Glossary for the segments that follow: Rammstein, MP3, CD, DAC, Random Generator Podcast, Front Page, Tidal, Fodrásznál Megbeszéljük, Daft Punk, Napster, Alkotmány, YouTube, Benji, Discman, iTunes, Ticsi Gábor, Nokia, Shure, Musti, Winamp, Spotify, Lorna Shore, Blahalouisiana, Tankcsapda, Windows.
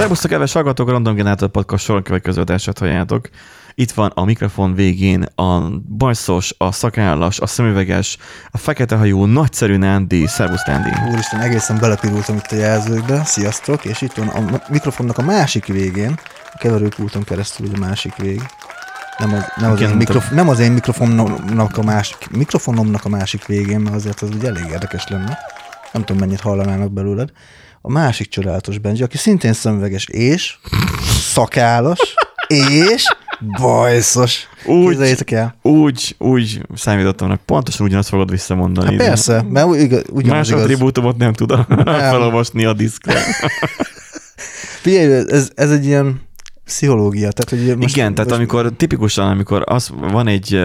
Szerbusztok, kedves hallgatók, a Random Generator Podcast sorkövetkező adását halljátok. Itt van a mikrofon végén a bajszos, a szakállas, a szemüveges, a feketehajú, nagyszerű Nándi. Szerbusz, Nándi. Úristen, egészen belepirultam itt a jelzőkbe. Sziasztok, és itt van a mikrofonnak a másik végén, a keverőpulton keresztül a másik vég. Nem az én mikrofonomnak a másik végén, mert azért az ugye elég érdekes lenne. Nem tudom, mennyit hallanának belőled. A másik csodálatos Benji, aki szintén szemüveges és szakállas és bajszos. Úgy számítottam, hogy pontosan ugyanazt fogod visszamondani. Hát persze, mert ugyanaz igaz. Más attribútumot nem tudom felolvasni a diszkre. Figyelj, ez egy ilyen pszichológia. Tehát, hogy most, igen, tehát amikor tipikusan, amikor az van egy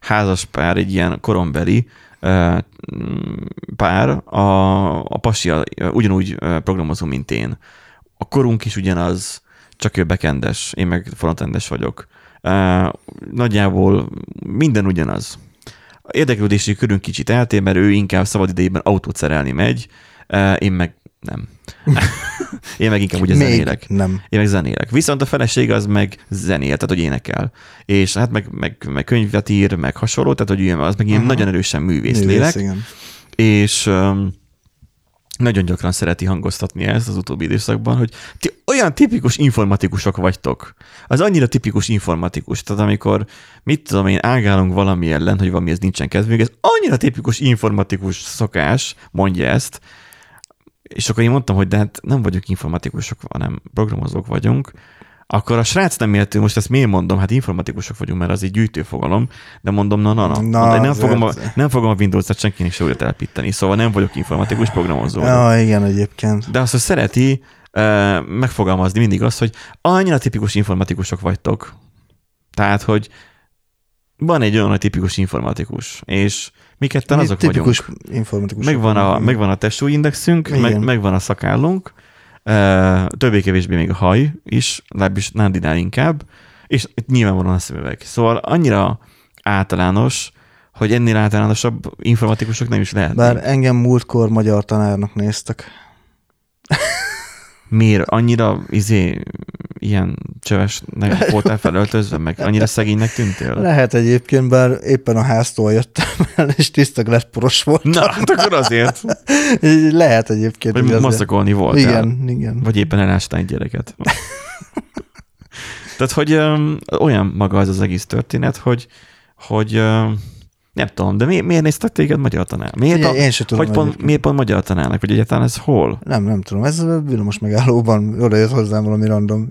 házas pár, egy ilyen korombeli pár, a pasi ugyanúgy programozó, mint én. A korunk is ugyanaz, csak ő backendes, én meg frontendes vagyok. Nagyjából minden ugyanaz. Érdeklődési körünk kicsit eltér, mert ő inkább szabadidejében autót szerelni megy, én meg nem. Én meg inkább ugye zenélek. Én meg zenélek. Viszont a feleség az meg zenél, tehát hogy énekel. És hát meg könyvet ír, meg hasonló, tehát hogy az meg ilyen nagyon erősen művészlélek. És nagyon gyakran szereti hangoztatni ezt az utóbbi időszakban, hogy ti olyan tipikus informatikusok vagytok. Az annyira tipikus informatikus. Tehát amikor, mit tudom én, ágálunk valami ellen, hogy valamihez nincsen kedvünk, ez annyira tipikus informatikus szokás, mondja ezt. És akkor én mondtam, hogy de hát nem vagyok informatikusok, hanem programozók vagyunk, akkor a srác nem értő, most ezt miért mondom, hát informatikusok vagyunk, mert az egy gyűjtőfogalom, de mondom, nem fogom a Windows-t senkinek se újra telepíteni, szóval nem vagyok informatikus programozó. Igen, egyébként. De azt, hogy szereti megfogalmazni mindig azt, hogy annyira tipikus informatikusok vagytok. Tehát, hogy van egy olyan tipikus informatikus, és mi ketten azok tipikus vagyunk. Megvan a testsúlyindexünk, megvan a szakállunk, többé-kevésbé még a haj is, legalábbis Nándinál inkább, és itt nyilvánvalóan a szemüveg. Szóval annyira általános, hogy ennél általánosabb informatikusok nem is lehetnek. Bár engem múltkor magyar tanárnak néztek. Miért? Annyira ilyen csöves voltál felöltözve, meg annyira szegénynek tűntél? Lehet egyébként, bár éppen a háztól jöttem el, és tiszta gletporos voltam. Na, hát akkor azért. Lehet egyébként. Vagy masszakolni voltál. Igen. Vagy éppen elástál egy gyereket. Tehát, hogy olyan maga az egész történet, hogy nem tudom, de miért néztek téged magyar tanár? Én sem tudom. Miért pont magyar tanárnak? Vagy egyáltalán ez hol? Nem tudom. Ez villamos megállóban oda jött hozzám valami random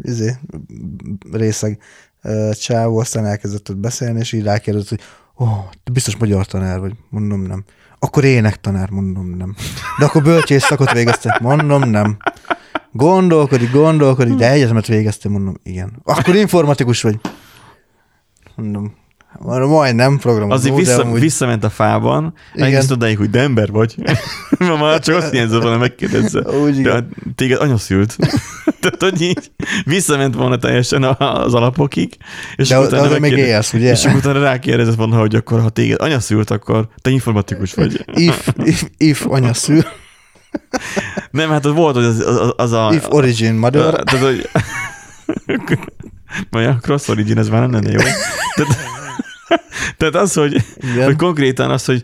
részeg csávó, aztán elkezdett ott beszélni, és így rákérdezett, hogy te biztos magyar tanár vagy? Mondom, nem. Akkor énektanár? Mondom, nem. De akkor bölcsész szakot végeztek? Mondom, nem. Gondolkodik, de egyetemet végeztem? Mondom, igen. Akkor informatikus vagy? Mondom, majdnem programozó. Azért visszament a fában, egész odáig, hogy de ember vagy. Ma már csak azt hiányzol volna, megkérdezze. Téged anya szült. Tehát, hogy így visszament volna teljesen az alapokig. És de utána még élsz, ugye? És utána rákérdezett volna, hogy akkor, ha téged anya szült, akkor te informatikus vagy. If anya szül. Nem, hát volt, hogy az a... If origin mother. Tehát, hogy... Majd a cross origin, ez már nem lenne jó. Tehát az, hogy konkrétan az, hogy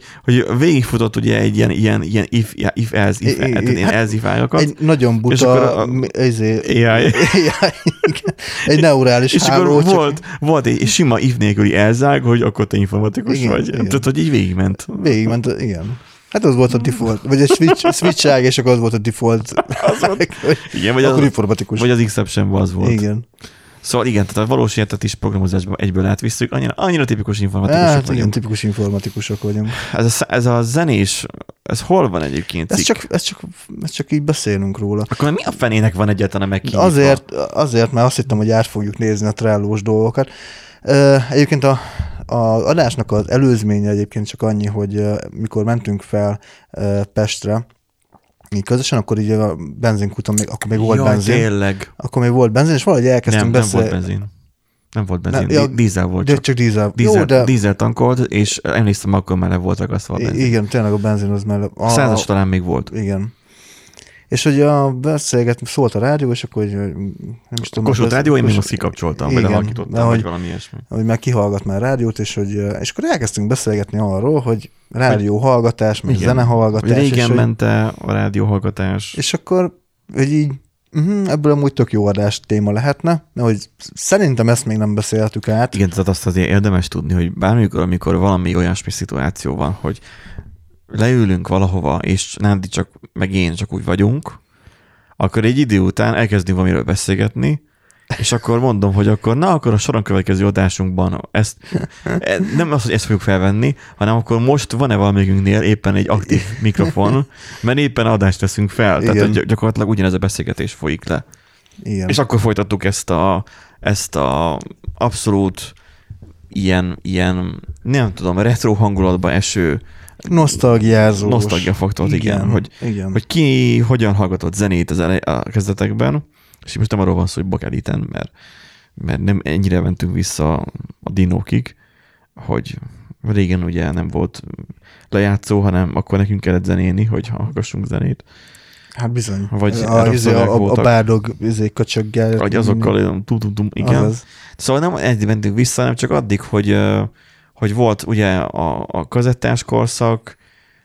végigfutott ugye egy ilyen if-else-if-ájakat. Egy nagyon buta AI. Egy neurális háló. És akkor volt egy sima if nélküli elzág, hogy akkor te informatikus vagy. Tehát, hogy így végigment. Igen. Hát az volt a default, vagy egy switch-ág, és akkor az volt a default. Igen, akkor informatikus. Vagy az exception az volt. Igen. Szóval igen, tehát a valós életet is programozásban egyből átvisszük. Annyira tipikus informatikusok vagyunk. Igen, tipikus informatikusok vagyunk. Ez a zenés, ez hol van egyébként? Ez csak így beszélünk róla. Akkor mi a fenének van egyáltalán megkívva? Azért, mert azt hittem, hogy át fogjuk nézni a trellós dolgokat. Egyébként az adásnak az előzménye egyébként csak annyi, hogy mikor mentünk fel Pestre, így közösen, akkor így a benzinkúton még volt benzin, és valahogy elkezdtünk beszélni. Nem volt benzin, dízel volt. De csak dízel. Dízel tankolt, és emlékszem, akkor mellé volt ragasztva a benzin. Igen, tényleg a benzin az mellé. 100-as talán még volt. Igen. És hogy a beszélget, szólt a rádió, és akkor, hogy nem is tudom. Kossuth rádió, én még most kikapcsoltam, vagy alakítottam, vagy valami ilyesmi. Hogy meg kihallgat már rádiót, és akkor elkezdtünk beszélgetni arról, hogy rádióhallgatás, meg zenehallgatás. Régen ment a rádióhallgatás. És akkor, hogy így, ebből amúgy tök jó adás téma lehetne, de hogy szerintem ezt még nem beszéltük át. Igen, tehát azt azért érdemes tudni, hogy bármikor, amikor valami olyasmi szituáció van, hogy leülünk valahova, és Nándi csak, meg én csak úgy vagyunk, akkor egy idő után elkezdünk valamiről beszélgetni, és akkor mondom, hogy akkor a soron következő adásunkban ezt, nem az, hogy ezt fogjuk felvenni, hanem akkor most van-e valamelyikünknél éppen egy aktív mikrofon, mert éppen adást veszünk fel, igen. Tehát gyakorlatilag ugyanez a beszélgetés folyik le. Igen. És akkor folytattuk ezt a abszolút ilyen nem tudom, retro hangulatba eső nosztalgiázós. Nosztalgiafaktort, igen. Hogy ki hogyan hallgatott zenét a kezdetekben, és most nem arról van szó, hogy Bakeliten, mert nem ennyire mentünk vissza a dinókig, hogy régen ugye nem volt lejátszó, hanem akkor nekünk kellett zenélni, hogy hallgassunk zenét. Hát bizony. Vagy a bárdog köcsöggel. Vagy azokkal, igen. Azaz. Szóval nem eddig mentünk vissza, hanem csak addig, hogy volt ugye a kazettás korszak,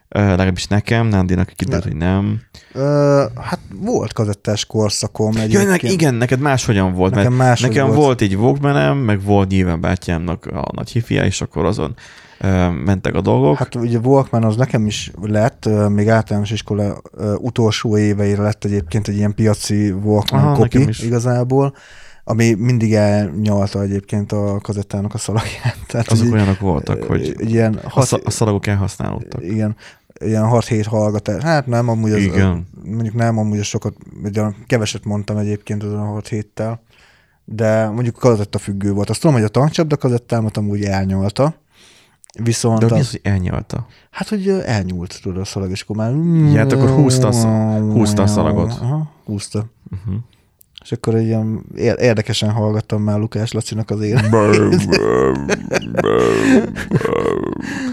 legalábbis nekem, Nándinak kiderült, hogy nem. Hát volt kazettás korszakom egyébként. Ja, igen, neked máshogyan volt. Nekem volt egy Walkmanem, meg volt nyilván bátyámnak a nagy hifia, és akkor azon mentek a dolgok. Hát ugye Walkman az nekem is lett, még általános iskola utolsó éveire lett egyébként egy ilyen piaci Walkman kopi igazából, ami mindig elnyalta egyébként a kazettának a szalagját. Tehát azok olyanok voltak, hogy ilyen a szalagok elhasználódtak. Igen, ilyen 6-7 hallgatás. Hát nem, amúgy az, mondjuk nem, amúgy az sokat, ugyan keveset mondtam egyébként azon a 6-7-tel, de mondjuk kazettafüggő volt. Azt tudom, hogy a Tankcsapda kazettámat amúgy elnyalta. Viszont de mi az, hogy elnyalta? Hát, hogy elnyúlt tudod a szalag, és akkor már... Ja, hát akkor húzta a szalagot. Aha, húzta. Uh-huh. És akkor egy ilyen érdekesen hallgattam már Lukás Lacinak az életét.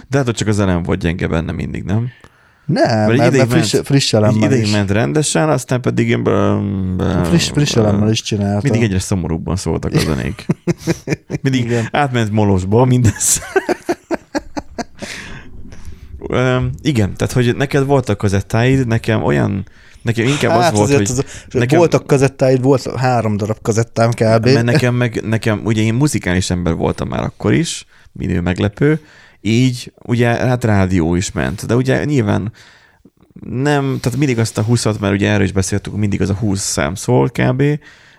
De hát, hogy csak az elem volt gyenge benne mindig, nem? Nem, mert friss elemmel is. Ideig ment rendesen, aztán pedig én... Friss elemmel is csináltam. Mindig egyre szomorúbban szóltak a zenék. Mindig átment molosba mindez. Igen, tehát, hogy neked voltak kazettáid, nekem olyan... Nekem inkább az volt, hogy... nekem... Voltak kazettáid, volt 3 darab kazettám kb. Mert nekem, ugye én muzikális ember voltam már akkor is, minő meglepő, így ugye hát rádió is ment, de ugye nyilván nem, tehát mindig azt a 20-at, mert ugye erről is beszéltük, mindig az a 20 szám szól kb.,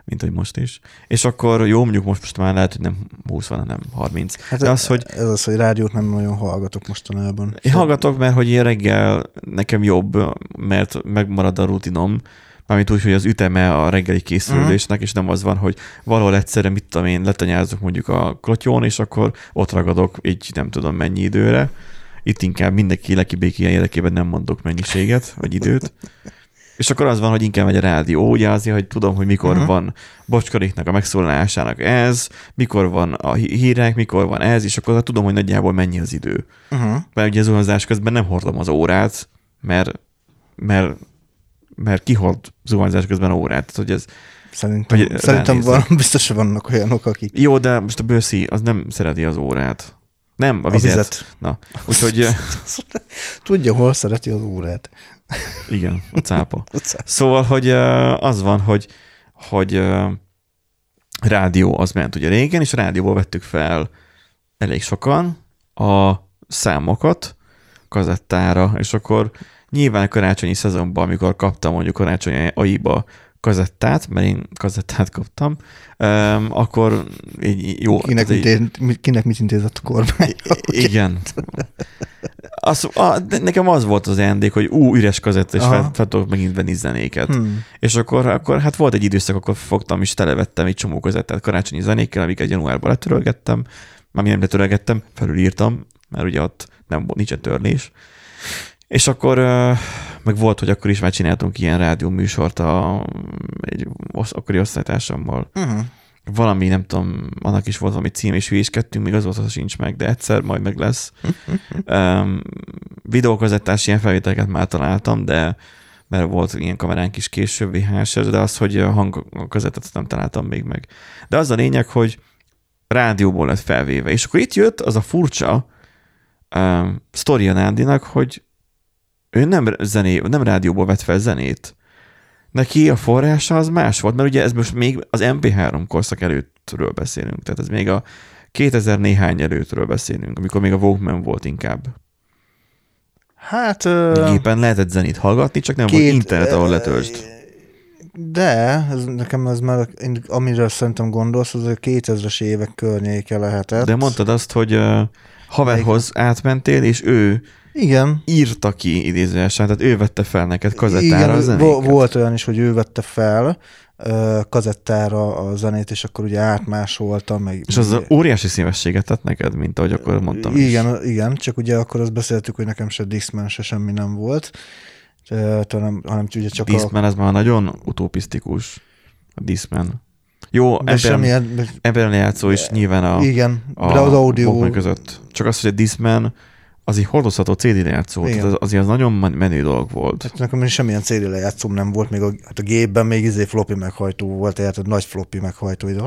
mint hogy most is. És akkor jó, mondjuk most már lehet, hogy nem 20 van, hanem 30. Hát de az, hogy... Ez az, hogy rádiót nem nagyon hallgatok mostanában. Én hallgatok, mert hogy én reggel nekem jobb, mert megmarad a rutinom, mármint úgy, hogy az üteme a reggeli készülésnek, és nem az van, hogy valahol egyszerre, mit tudom én, letanyázok mondjuk a klotyón, és akkor ott ragadok így nem tudom mennyi időre. Itt inkább mindenki lekibéki érdekében nem mondok mennyiséget, vagy időt. És akkor az van, hogy inkább megy a rádió, ugye azért, hogy tudom, hogy mikor van Bocskariknak a megszólalásának ez, mikor van a hírek, mikor van ez, és akkor tudom, hogy nagyjából mennyi az idő. Mert ugye zuhanyzás közben nem hordom az órát, mert ki hord zuhanyzás közben órát? Tehát, hogy ez, szerintem biztos vannak olyanok, akik... Jó, de most a bőszi, az nem szereti az órát. Nem, a vizet. Na, úgyhogy... Tudja, hol szereti az órát. Igen, a cápa. Szóval, hogy az van, hogy rádió az ment ugye régen, és rádióból vettük fel elég sokan a számokat kazettára, és akkor nyilván karácsonyi szezonban, amikor kaptam mondjuk karácsonyi aiba kazettát, mert én kazettát kaptam, akkor így jó... Kinek mit intézett a kormány? Igen. Nekem az volt az ajándék, hogy üres kazetta, és fel tudok megint venni zenéket. És akkor hát volt egy időszak, akkor fogtam és televettem egy csomó kazettát karácsonyi zenékkel, amiket januárban letörölgettem, már nem letörölgettem, felülírtam, mert ugye ott nincs törlés. És akkor meg volt, hogy akkor is már csináltunk ilyen rádióműsort egy akkori osztálytársammal. Valami, nem tudom, annak is volt valami cím, és hülyéskedtünk, még azóta sincs meg, de egyszer majd meg lesz. Videókazettás ilyen felvételeket már találtam, de mert volt ilyen kameránk is később VHS-re, de az, hogy a hangkazettet nem találtam még meg. De az a lényeg, hogy rádióból lett felvéve. És akkor itt jött az a furcsa sztoria Nándinak, hogy ő nem rádióból vett fel zenét. Neki a forrása az más volt, mert ugye ez most még az MP3 korszak előttről beszélünk, tehát ez még a 2000 néhány előttről beszélünk, amikor még a Walkman volt inkább. Hát... gépen lehetett zenét hallgatni, csak nem volt internet, ahol letöltsd. De, ez, nekem ez már, amiről szerintem gondolsz, az a 2000-es évek környéke lehetett. De mondtad azt, hogy haverhoz átmentél, és ő igen. írta ki idézőesen, tehát ő vette fel neked kazettára igen, a zenéket. Volt olyan is, hogy ő vette fel kazettára a zenét, és akkor ugye átmásolta. Meg, és az óriási szívességet tett neked, mint ahogy akkor mondtam igen, is. Igen, csak ugye akkor azt beszéltük, hogy nekem se Discman, se semmi nem volt. Hanem ugye csak Discman, ez már nagyon utopisztikus. A Discman. Jó, ebben játszó is nyilván az audio között. Csak az, hogy a Discman az így hordozható CD lejátszó, tehát az nagyon menő dolog volt. Hát nekem semmilyen CD lejátszóm nem volt, még a gépben még floppy meghajtó volt, tehát nagy floppy meghajtó ide.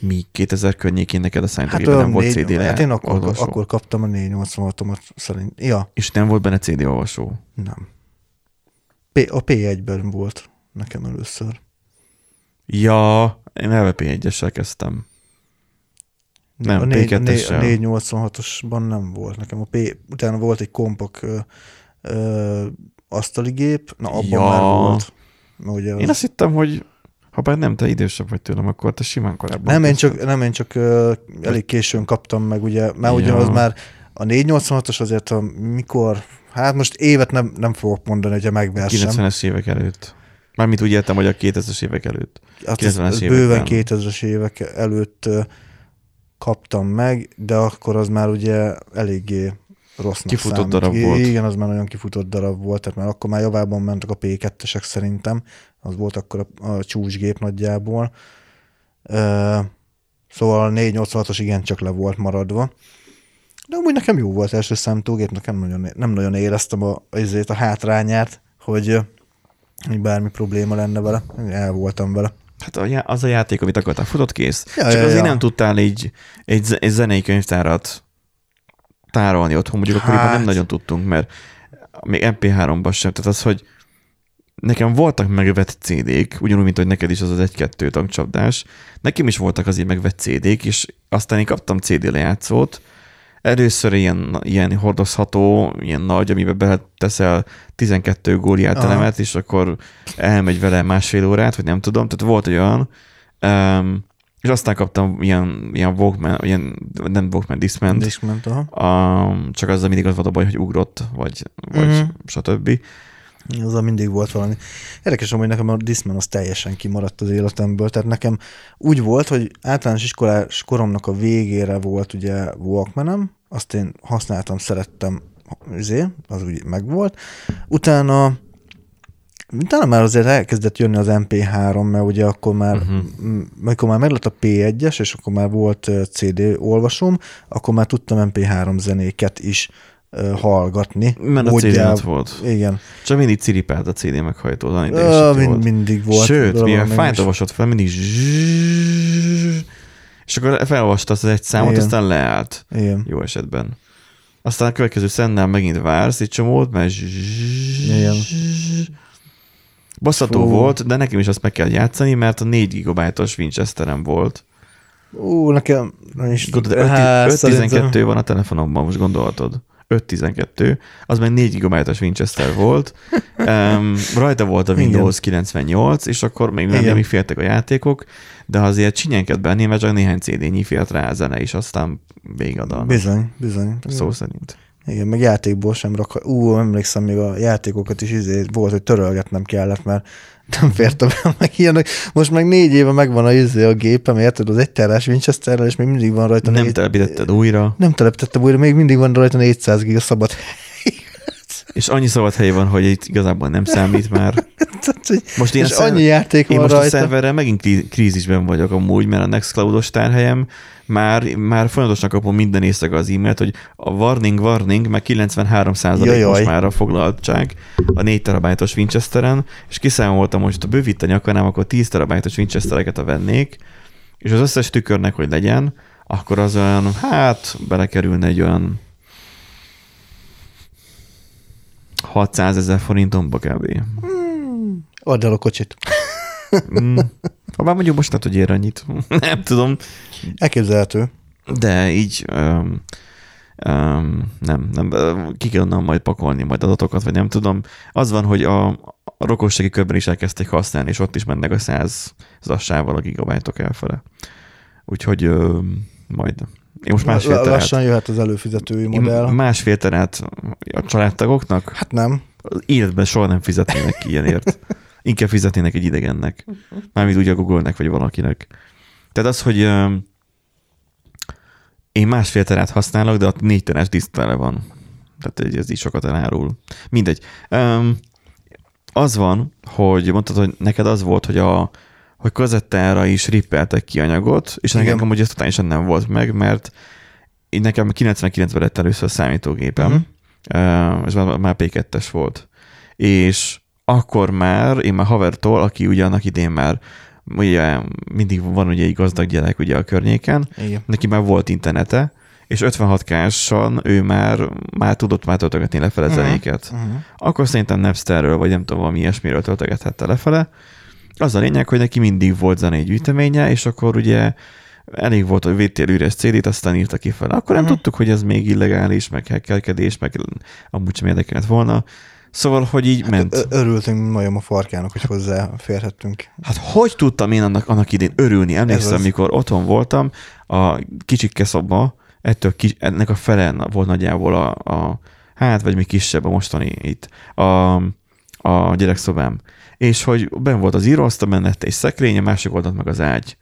Mi 2000 környékén neked a számítógépben nem volt CD lejátszó? Hát én akkor kaptam a 486-omat szerint. Ja. És nem volt benne CD olvasó? Nem. A P1-ben volt nekem először. Ja, én elve P1-essel kezdtem. Nem, a P2-essel. A 486-osban nem volt nekem. Utána volt egy kompak asztaligép, na abban ja. már volt. Na, ugye én azt hittem, hogy ha bár nem, te idősebb vagy tőlem, akkor te simán korábban. Nem, én csak elég későn kaptam meg, ugye, mert ugyanaz már a 486-os azért mikor... Hát most évet nem fogok mondani, hogyha megversem. 90-es évek előtt. Mármint úgy értem, hogy a 2000-es évek előtt. Hát 90-es bőven 2000-es évek előtt kaptam meg, de akkor az már ugye eléggé rossznak kifutott számít. Darab volt. Igen, az már nagyon kifutott darab volt, tehát már akkor már javában mentek a P2-esek szerintem. Az volt akkor a csúcsgép nagyjából. Szóval a 486-os igencsak le volt maradva. De amúgy nekem jó volt első számítógép, nekem nem nagyon éreztem a hátrányát, hogy bármi probléma lenne vele. El voltam vele. Hát az a játék, amit akartál, futott kész. Csak azért nem tudtál így egy zenei könyvtárat tárolni otthon, mondjuk akkoriban nem nagyon tudtunk, mert még MP3-ban sem. Tehát az, hogy nekem voltak megvett CD-k, ugyanúgy, mint hogy neked is az az 1-2 tankcsapdás. Nekem is voltak azért megvett CD-k, és aztán én kaptam CD lejátszót, először ilyen hordozható, ilyen nagy, amiben beleteszel 12 góliátelemet, és akkor elmegy vele másfél órát, vagy nem tudom, tehát volt olyan, és aztán kaptam ilyen Walkman, nem Walkman, Discman, csak azzal mindig az volt a baj, hogy ugrott, vagy stb. Azzal mindig volt valami. Érdekes, hogy nekem a Discman az teljesen kimaradt az életemből, tehát nekem úgy volt, hogy általános iskolás koromnak a végére volt ugye Walkmanem, azt én használtam, szerettem, az úgy megvolt. Utána már azért elkezdett jönni az MP3, mert ugye akkor már, amikor már meglett a P1-es, és akkor már volt CD olvasom, akkor már tudtam MP3 zenéket is hallgatni. Mert a CD-t volt. Igen. Csak mindig ciripált a CD meghajtó. Mindig volt. Sőt, mivel fájt olvasott fel, mindig és akkor felolvasta az egy számot, igen. Aztán leállt. Igen. Jó esetben. Aztán a következő szennel megint vársz egy csomót, mert igen. Baszató volt, de nekem is azt meg kell játszani, mert a 4 gigabájtos Winchesterem volt. Nekem is. 512 van a telefonomban, most gondolhatod. 512, az meg 4 GB-os Winchester volt, rajta volt a Windows 98, és akkor még nem féltek a játékok, de azért csinyánket benni, mert csak néhány CD-nyi félt rá a zene, és aztán végadalnak. Bizony. Szó szerint. Igen, meg játékból sem rakhat. Emlékszem, még a játékokat is volt, hogy törölgetnem kellett, mert nem fértem el meg ilyenek. Most meg 4 éve megvan a gépem, érted, az 1 terás Winchesterrel, és még mindig van rajta... Nem telepítetted újra. Nem telepítettem újra, még mindig van rajta 400 giga szabad hely. És annyi szabad hely van, hogy itt igazából nem számít már. Most és annyi játék van rajta. Én most a szerverrel megint krízisben vagyok amúgy, mert a Nextcloud-os tárhelyem már folyamatosan kapom minden éjszaka az e-mailt, hogy a warning, meg 93% most már a foglaltság a 4 terabájtos Winchesteren, és kiszámoltam, hogy ha bővíteni akarnám, akkor 10 terabájtos Winchestereket vennék, és az összes tükörnek, hogy legyen, akkor az olyan, belekerülne egy olyan 600 000 forintomba kb. Add el a kocsit. Ha bár mondjuk most hogy ér annyit. Nem tudom. Elképzelhető. De így nem, ki kell onnan majd pakolni majd adatokat, vagy nem tudom. Az van, hogy a rokonsági körben is elkezdték használni, és ott is mennek a 100 zassával a gigabájtok elfele. Úgyhogy majd. Én most másfél terát. Lassan jöhet az előfizetői modell. Másfél terát a családtagoknak? Hát nem. Életben soha nem fizetnének ki ilyenért. Inkább fizetnének egy idegennek. Mármint úgy a Google-nek, vagy valakinek. Tehát az, hogy én másfél terát használok, de a 4 terás diszk tele van. Tehát ez így sokat elárul. Mindegy. Az van, hogy mondtad, hogy neked az volt, hogy hogy kazettára is rippeltek ki anyagot, és nekem amúgy ez totálisan nem volt meg, mert én nekem 99-ben lett először a számítógépem, ez már P2-es volt. És akkor már én már havertól, aki ugye annak idén már, ugye mindig van ugye egy gazdag gyerek ugye a környéken, igen. Neki már volt internete, és 56K-san ő már tudott már töltögetni lefele zenéket. Akkor szerintem Napsterről, vagy nem tudom, valami ilyesmiről töltögethette lefele. Az a lényeg, hogy neki mindig volt zenei gyűjteménye, és akkor ugye elég volt, hogy védtél üres CD-t, aztán írta ki fel. Akkor nem tudtuk, hogy ez még illegális, meg hackerkedés, meg amúgy sem érdekelt volna. Szóval, hogy így ment. Örültünk nagyon a farkának, hogy hozzáférhettünk. Hát hogy tudtam én annak idén örülni? Emlékszem, amikor otthon voltam, a kicsike szobba, ennek a fele volt nagyjából vagy még kisebb a mostani itt, a gyerekszobám. És hogy benn volt az íróasztal, bennett egy szekrény, a másik oldalt meg az ágy.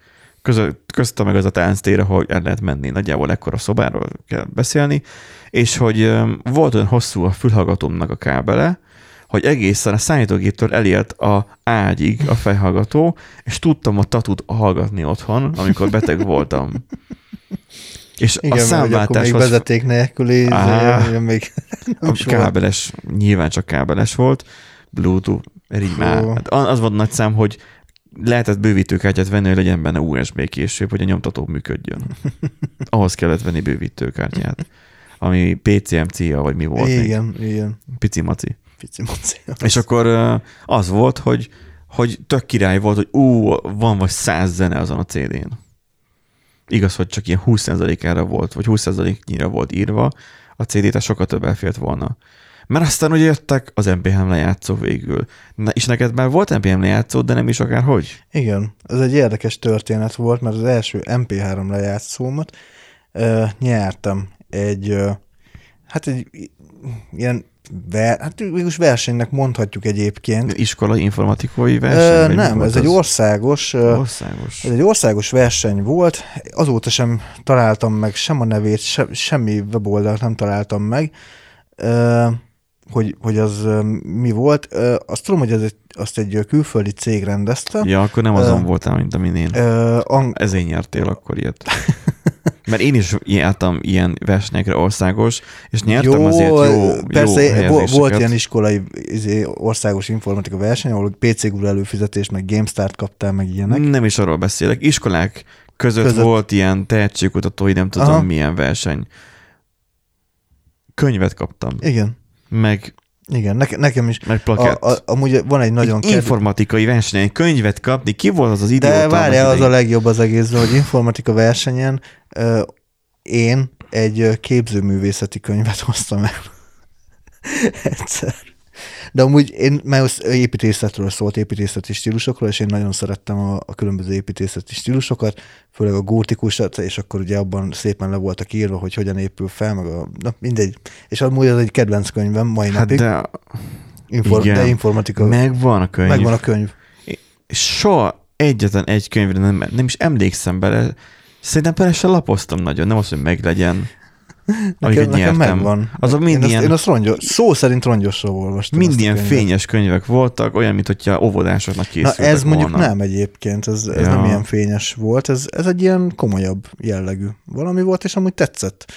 Köztem meg az a tánctér, hogy el lehet menni. Nagyjából ekkora szobáról kell beszélni. És hogy volt olyan hosszú a fülhallgatómnak a kábele, hogy egészen a számítógéptől elért a ágyig a fejhallgató, és tudtam a tatut hallgatni otthon, amikor beteg voltam. És igen, a számváltáshoz... Igen, vezeték nélküli, még... A kábeles, nyilván csak kábeles volt, Bluetooth, rimá. Hát az volt nagy szám, hogy lehetett bővítőkártyát venni, hogy legyen benne USB később, hogy a nyomtató működjön. Ahhoz kellett venni bővítőkártyát, ami PCMC-ja, vagy mi volt igen, még. Igen. Pici maci. És akkor az volt, hogy tök király volt, hogy van vagy 100 zene azon a CD-n. Igaz, hogy csak ilyen 20%-ára volt, vagy 20%-nyira volt írva, a CD-t sokkal több elfért volna. Mert aztán ugye jöttek az MP3 lejátszó végül. Na, és neked már volt MP3 lejátszó, de nem is akárhogy? Igen, ez egy érdekes történet volt, mert az első MP3 lejátszómat nyertem egy ilyen végülis versenynek mondhatjuk egyébként. Iskolai informatikai verseny? Nem, ez egy országos. Ez egy országos verseny volt. Azóta sem találtam meg sem a nevét, semmi weboldalt nem találtam meg. Hogy az mi volt. Azt tudom, hogy azt egy külföldi cég rendezte. Ja, akkor nem azon voltál, mint amin én. Ezért nyertél akkor ilyet. Mert én is jártam ilyen versenyekre országos, és nyertem persze, helyezéseket. Volt ilyen iskolai országos informatika verseny, ahol PC Google előfizetés, meg GameStart kaptál, meg ilyenek. Nem is arról beszélek. Iskolák között volt ilyen tehetségkutatói, nem tudom milyen verseny. Könyvet kaptam. Igen. Igen, nekem is. Meg plakett. Amúgy van egy nagyon informatikai versenyen könyvet kapni. Ki volt az idióta? De várjál, az a legjobb az egészben, hogy informatika versenyen én egy képzőművészeti könyvet hoztam el. Egyszer. De amúgy mert építészetről szólt, építészeti stílusokról, és én nagyon szerettem a különböző építészeti stílusokat, főleg a gótikusat, és akkor ugye abban szépen le voltak írva, hogy hogyan épül fel, meg mindegy. És amúgy az egy kedvenc könyvem mai napig. Hát de informatika. Megvan a könyv. Soha egyetlen egy könyvre nem is emlékszem bele. Szerintem bele se lapoztam nagyon, nem az, hogy meglegyen. Nekem megvan. Azok mind én azt rongyos, szó szerint rongyosról olvastam. Mind ilyen fényes könyvek voltak, olyan, mint hogyha óvodásoknak készültek volna. Na ez mondjuk volna. Nem egyébként, ez nem ilyen fényes volt, ez egy ilyen komolyabb jellegű valami volt, és amúgy tetszett.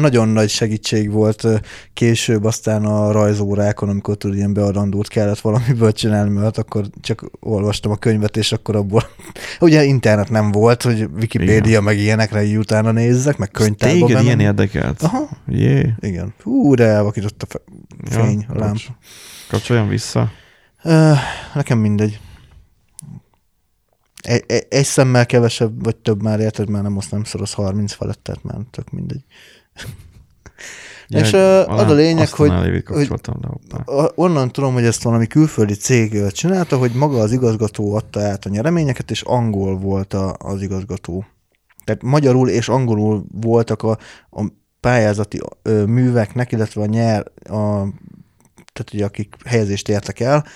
Nagyon nagy segítség volt később aztán a rajzórákon, amikor tudod, ilyen beadandót kellett valamiből csinálni, mert akkor csak olvastam a könyvet, és akkor abból ugye internet nem volt, hogy Wikipédia meg ilyenekre így utána nézzek, meg könyvtárba bennem. Ilyen érdekelt? Aha. Yeah. Igen. Hú, de elvakított a fény, a lámpa. Kapcsoljam vissza. Nekem mindegy. Egy szemmel kevesebb, vagy több már érted, már nem, azt nem szoroz 30 felett, tehát már tök mindegy. És az a lényeg, hogy onnan tudom, hogy ezt valami külföldi cég csinálta, hogy maga az igazgató adta át a nyereményeket, és angol volt az igazgató. Tehát magyarul és angolul voltak a pályázati műveknek, illetve tehát ugye akik helyezést értek el,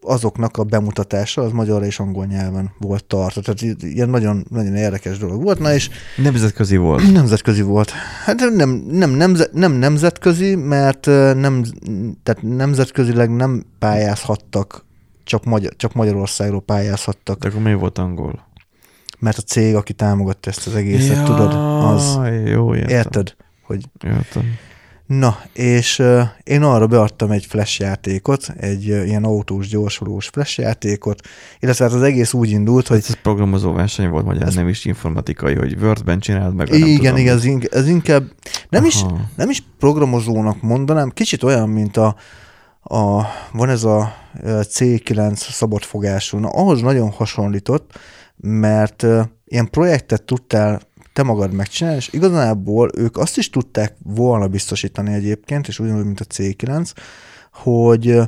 azoknak a bemutatása az magyar és angol nyelven volt tartva. Tehát ilyen nagyon, nagyon érdekes dolog volt. Na és nemzetközi volt. Nemzetközi volt. Hát nem nemzetközi, mert tehát nemzetközileg nem pályázhattak, csak Magyarországról pályázhattak. De akkor mi volt angol? Mert a cég, aki támogatta ezt az egészet, tudod, az jó, érted, hogy... Értem. Na, és én arra beadtam egy flash játékot, egy ilyen autós, gyorsulós flash játékot, illetve hát az egész úgy indult, hogy... Ez programozó verseny volt, magyar, ez nem is informatikai, hogy Word-ben csináld meg, nem igen, tudom. Igen, ez inkább... Nem is programozónak mondanám, kicsit olyan, mint van ez a C9 szabadfogású. Na, ahhoz nagyon hasonlított, mert ilyen projektet tudtál te magad megcsinálni, és igazából ők azt is tudták volna biztosítani egyébként, és ugyanúgy, mint a C9, hogy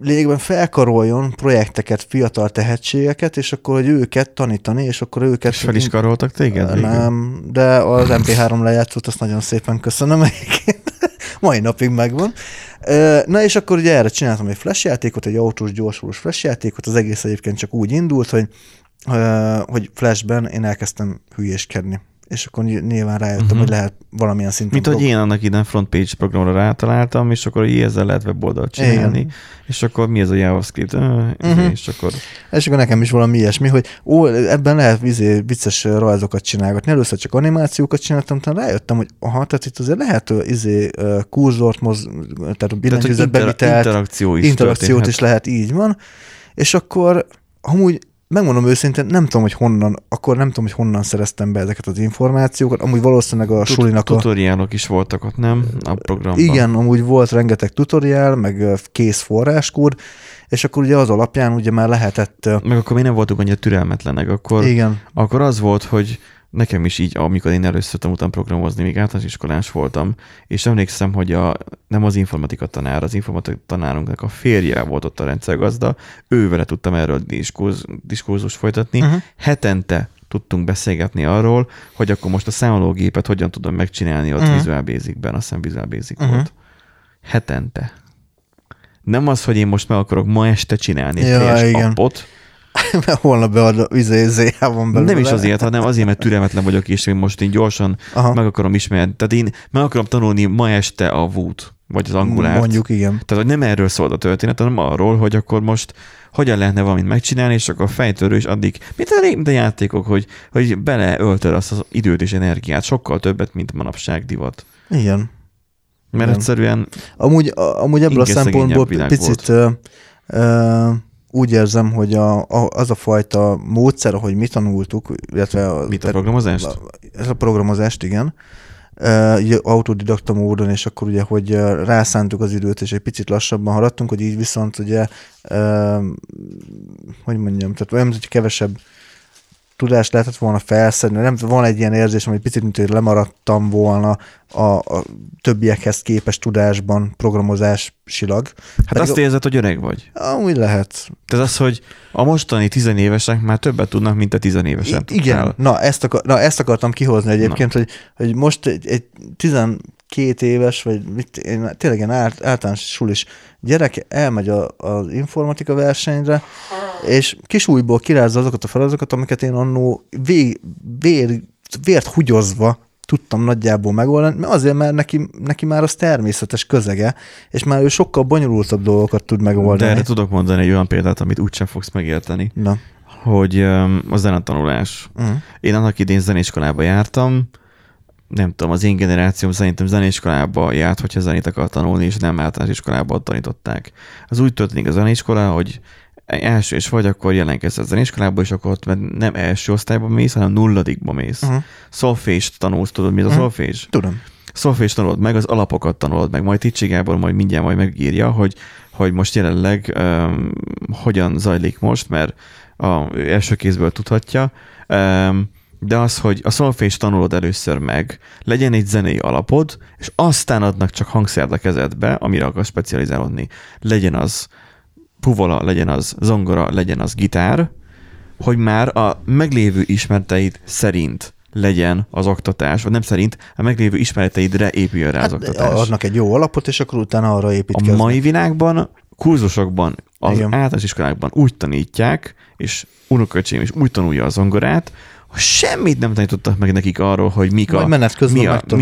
lényegben felkaroljon projekteket, fiatal tehetségeket, és akkor, hogy őket tanítani, és akkor őket... És fel is karoltak téged? Nem, de az MP3 lejátszót azt nagyon szépen köszönöm egyébként. Mai napig megvan. Na és akkor ugye erre csináltam egy flash játékot, egy autós, gyorsulós flash játékot, az egész egyébként csak úgy indult, hogy flashben én elkezdtem hülyéskedni. És akkor nyilván rájöttem, hogy lehet valamilyen szinten... Mint hogy én annak idén Front Page programra rátaláltam, és akkor így ezzel lehet weboldalt csinálni. Igen. És akkor mi ez a JavaScript? És akkor nekem is valami ilyesmi, hogy ebben lehet vicces rajzokat csinálgatni. Először csak animációkat csináltam, tehát rájöttem, hogy tehát itt azért lehet kurzort, tehát billentyűzet bevitelt, interakciót is lehet, így van. És akkor amúgy megmondom őszintén, nem tudom, hogy honnan szereztem be ezeket az információkat. Amúgy valószínűleg a sulinak a... Tutoriálok is voltak ott, nem? A programban. Igen, amúgy volt rengeteg tutoriál, meg kész forráskód, és akkor ugye az alapján ugye már lehetett... Meg akkor mi nem voltunk annyira türelmetlenek. Akkor az volt, hogy nekem is így, amikor én először tanultam programozni, még általános iskolás voltam, és emlékszem, hogy nem az informatika tanár, az informatika tanárunknak a férje volt ott a rendszergazda, ővele tudtam erről diskurzust folytatni. Hetente tudtunk beszélgetni arról, hogy akkor most a számológépet hogyan tudom megcsinálni ott Visual Basicben, azt hiszem Visual Basic volt. Hetente. Nem az, hogy én most meg akarok ma este csinálni egy teljes appot, mert holnap beadom, van belőle. Nem is azért, hanem azért, mert türelmetlen vagyok, és én most én gyorsan meg akarom ismerni. Tehát én meg akarom tanulni ma este a Vue-t, vagy az Angulárt. Mondjuk, igen. Tehát nem erről szól a történet, hanem arról, hogy akkor most hogyan lehetne valamit megcsinálni, és akkor a fejtörő is addig, mint a játékok, hogy beleöltöd azt az időt és energiát, sokkal többet, mint manapság divat. Igen. Mert egyszerűen... Amúgy ebből a szempontból picit... Úgy érzem, hogy az a fajta módszer, ahogy mi tanultuk, illetve a programozást? Ez a programozást, igen. Autodidakta módon, és akkor ugye, hogy rászántuk az időt, és egy picit lassabban haladtunk, hogy így viszont ugye, hogy mondjam, tehát olyan, hogy kevesebb tudást lehetett volna felszedni, nem van egy ilyen érzés, hogy picit, mint hogy lemaradtam volna a többiekhez képes tudásban, programozásilag. Hát azt érzed, hogy öreg vagy? Amúgy lehet. Tehát az, hogy a mostani tizenévesek már többet tudnak, mint a tizenévesen tudtál. Igen, ezt akartam kihozni egyébként, hogy most egy 12 éves, vagy tényleg ilyen általános sulis gyerek elmegy az informatika versenyre, és kis újból kirázza azokat a feladatokat, amiket én annó vér vért húgyozva tudtam nagyjából megoldani, mert azért, mert neki már az természetes közege, és már ő sokkal bonyolultabb dolgokat tud megoldani. De erre tudok mondani egy olyan példát, amit úgysem fogsz megérteni, na, hogy a zenetanulás. Uh-huh. Én annak idén zenéiskolába jártam, nem tudom, az én generációm szerintem zeneiskolába járt, hogyha zenét akar tanulni, és nem általános iskolában tanították. Az úgy történik a zeneiskola, hogy első és vagy, akkor jelentkezz a zeneiskolába, és akkor ott nem első osztályban mész, hanem nulladikba mész. Uh-huh. Szolfést tanulsz, tudod, mi az a szolfés? Tudom. Szolfést tanulod meg, az alapokat tanulod meg, majd Ticsi Gábor majd mindjárt majd megírja, hogy most jelenleg hogyan zajlik most, mert első kézből tudhatja, de az, hogy a szolfést tanulod először meg, legyen egy zenei alapod, és aztán adnak csak hangszert a kezedbe, amire akarsz specializálódni. Legyen az puvola, legyen az zongora, legyen az gitár, hogy már a meglévő ismereteid szerint legyen az oktatás, vagy nem szerint, a meglévő ismereteidre épüljön rá az oktatás. Adnak egy jó alapot, és akkor utána arra építkeznek. A mai világban, kurzusokban, az általános iskolákban úgy tanítják, és unoköcsém is úgy tanulja a zongorát, semmit nem tanítottak meg nekik arról, hogy mi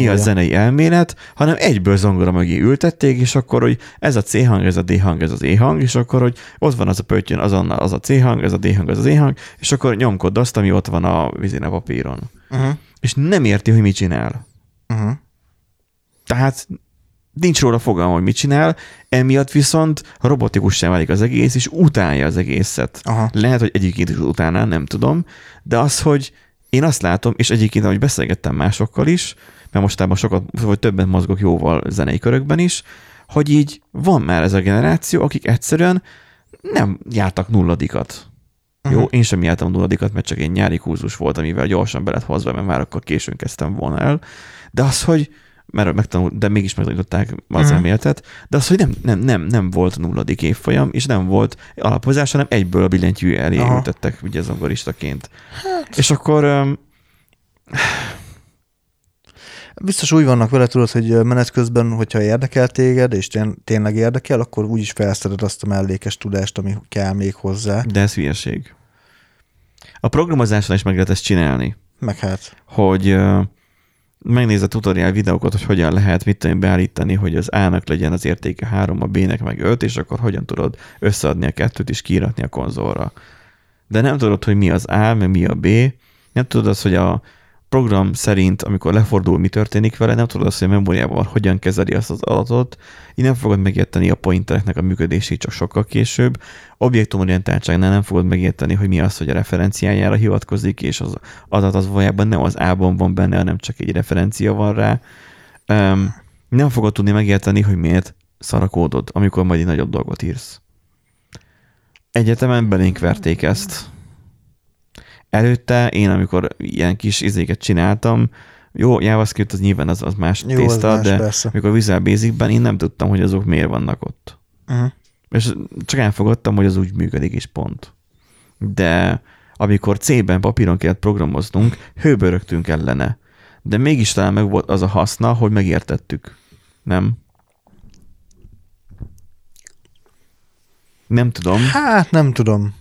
a zenei elmélet, hanem egyből zongora mögé ültették, és akkor, hogy ez a C hang, ez a D hang, ez az E hang, és akkor, hogy ott van az a pöttyön, azonnal az a C hang, ez a D hang, ez az E hang, és akkor nyomkodd azt, ami ott van a vizén a papíron. Uh-huh. És nem érti, hogy mit csinál. Uh-huh. Tehát nincs róla fogalma, hogy mit csinál, emiatt viszont robotikussá válik az egész, és utálja az egészet. Aha. Lehet, hogy egyébként is utálnál, nem tudom, de az, hogy én azt látom, és egyébként, ahogy beszélgettem másokkal is, mert mostában sokat, vagy többet mozgok jóval zenei körökben is, hogy így van már ez a generáció, akik egyszerűen nem jártak nulladikat. Uh-huh. Jó, én sem jártam nulladikat, mert csak én nyári kurzus volt, amivel gyorsan be lett hozva, mert már akkor későn kezdtem volna el. De az, hogy de mégis megtanították az elméletet, de az, hogy nem volt nulladik évfolyam, és nem volt alapozás, hanem egyből a billentyű elé ültettek, ugye zongoristaként. Hát. És akkor... Biztos úgy vannak vele, tudod, hogy menet közben, hogyha érdekel téged, és tényleg érdekel, akkor úgyis felszeded azt a mellékes tudást, ami kell még hozzá. De ez hülyeség. A programozáson is meg lehet ezt csinálni. Meg hát. Hogy... megnézed tutorial videókat, hogy hogyan lehet beállítani, hogy az A-nak legyen az értéke 3, a B-nek meg 5, és akkor hogyan tudod összeadni a kettőt és kiíratni a konzolra. De nem tudod, hogy mi az A, meg mi a B, nem tudod azt, hogy a program szerint, amikor lefordul, mi történik vele, nem tudod azt, hogy a memóriában hogyan kezeli azt az adatot, így nem fogod megérteni a pointereknek a működését csak sokkal később. Objektumorientáltságnál nem fogod megérteni, hogy mi az, hogy a referenciájára hivatkozik, és az adat az valójában nem az A-ban van benne, hanem csak egy referencia van rá. Nem fogod tudni megérteni, hogy miért szarakódod, amikor majd egy nagyobb dolgot írsz. Egyetemen belénk verték ezt. Előtte én, amikor ilyen kis izéket csináltam, jó, JavaScript az nyilván az más jó, tészta, más, de persze. Amikor Visual Basicben én nem tudtam, hogy azok miért vannak ott. Uh-huh. És csak elfogadtam, hogy az úgy működik is pont. De amikor C-ben papíron kellett programoznunk, hőbörögtünk ellene. De mégis talán meg volt az a haszna, hogy megértettük. Nem? Nem tudom. Hát nem tudom.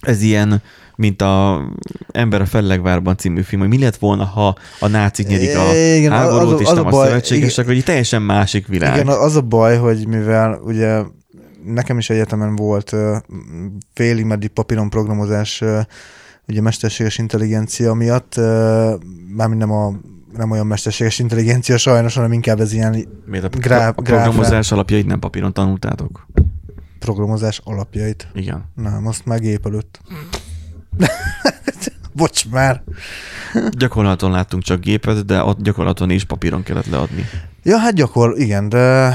Ez ilyen, mint a Ember a Fellegvárban című film, hogy mi lett volna, ha a nácik nyerik a háborút, és nem a szövetségesek, hogy teljesen másik világ. Igen, az a baj, hogy mivel ugye nekem is egyetemen volt félig meddig papíron programozás, ugye mesterséges intelligencia miatt, mármint nem olyan mesterséges intelligencia sajnos, hanem inkább ez ilyen a programozás alapjait nem papíron tanultátok? Programozás alapjait. Igen. Nem, azt már gép előtt. Bocs már. Gyakorlaton láttunk csak gépet, de ott gyakorlaton is papíron kellett leadni. Ja, hát igen, de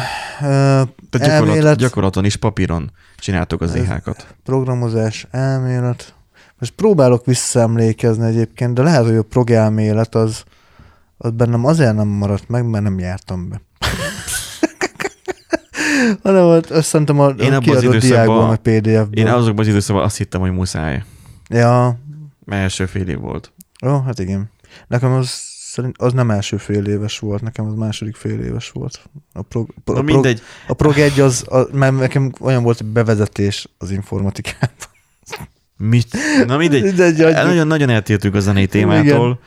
gyakorlaton is papíron csináltuk az EH-kat. Programozás, elmélet. Most próbálok visszaemlékezni egyébként, de lehet, hogy a progelmélet az bennem azért nem maradt meg, mert nem jártam be. Hanem azt szerintem a kiadott diákból, a PDF-ből. Én azokban az időszakban azt hittem, hogy muszáj. Ja. Mert első fél év volt. Jó, hát igen. Nekem az nem első fél éves volt, nekem az második fél éves volt. A prog 1 mert nekem olyan volt, hogy bevezetés az informatikában. Na mindegy, nagyon eltértünk a zenei témától.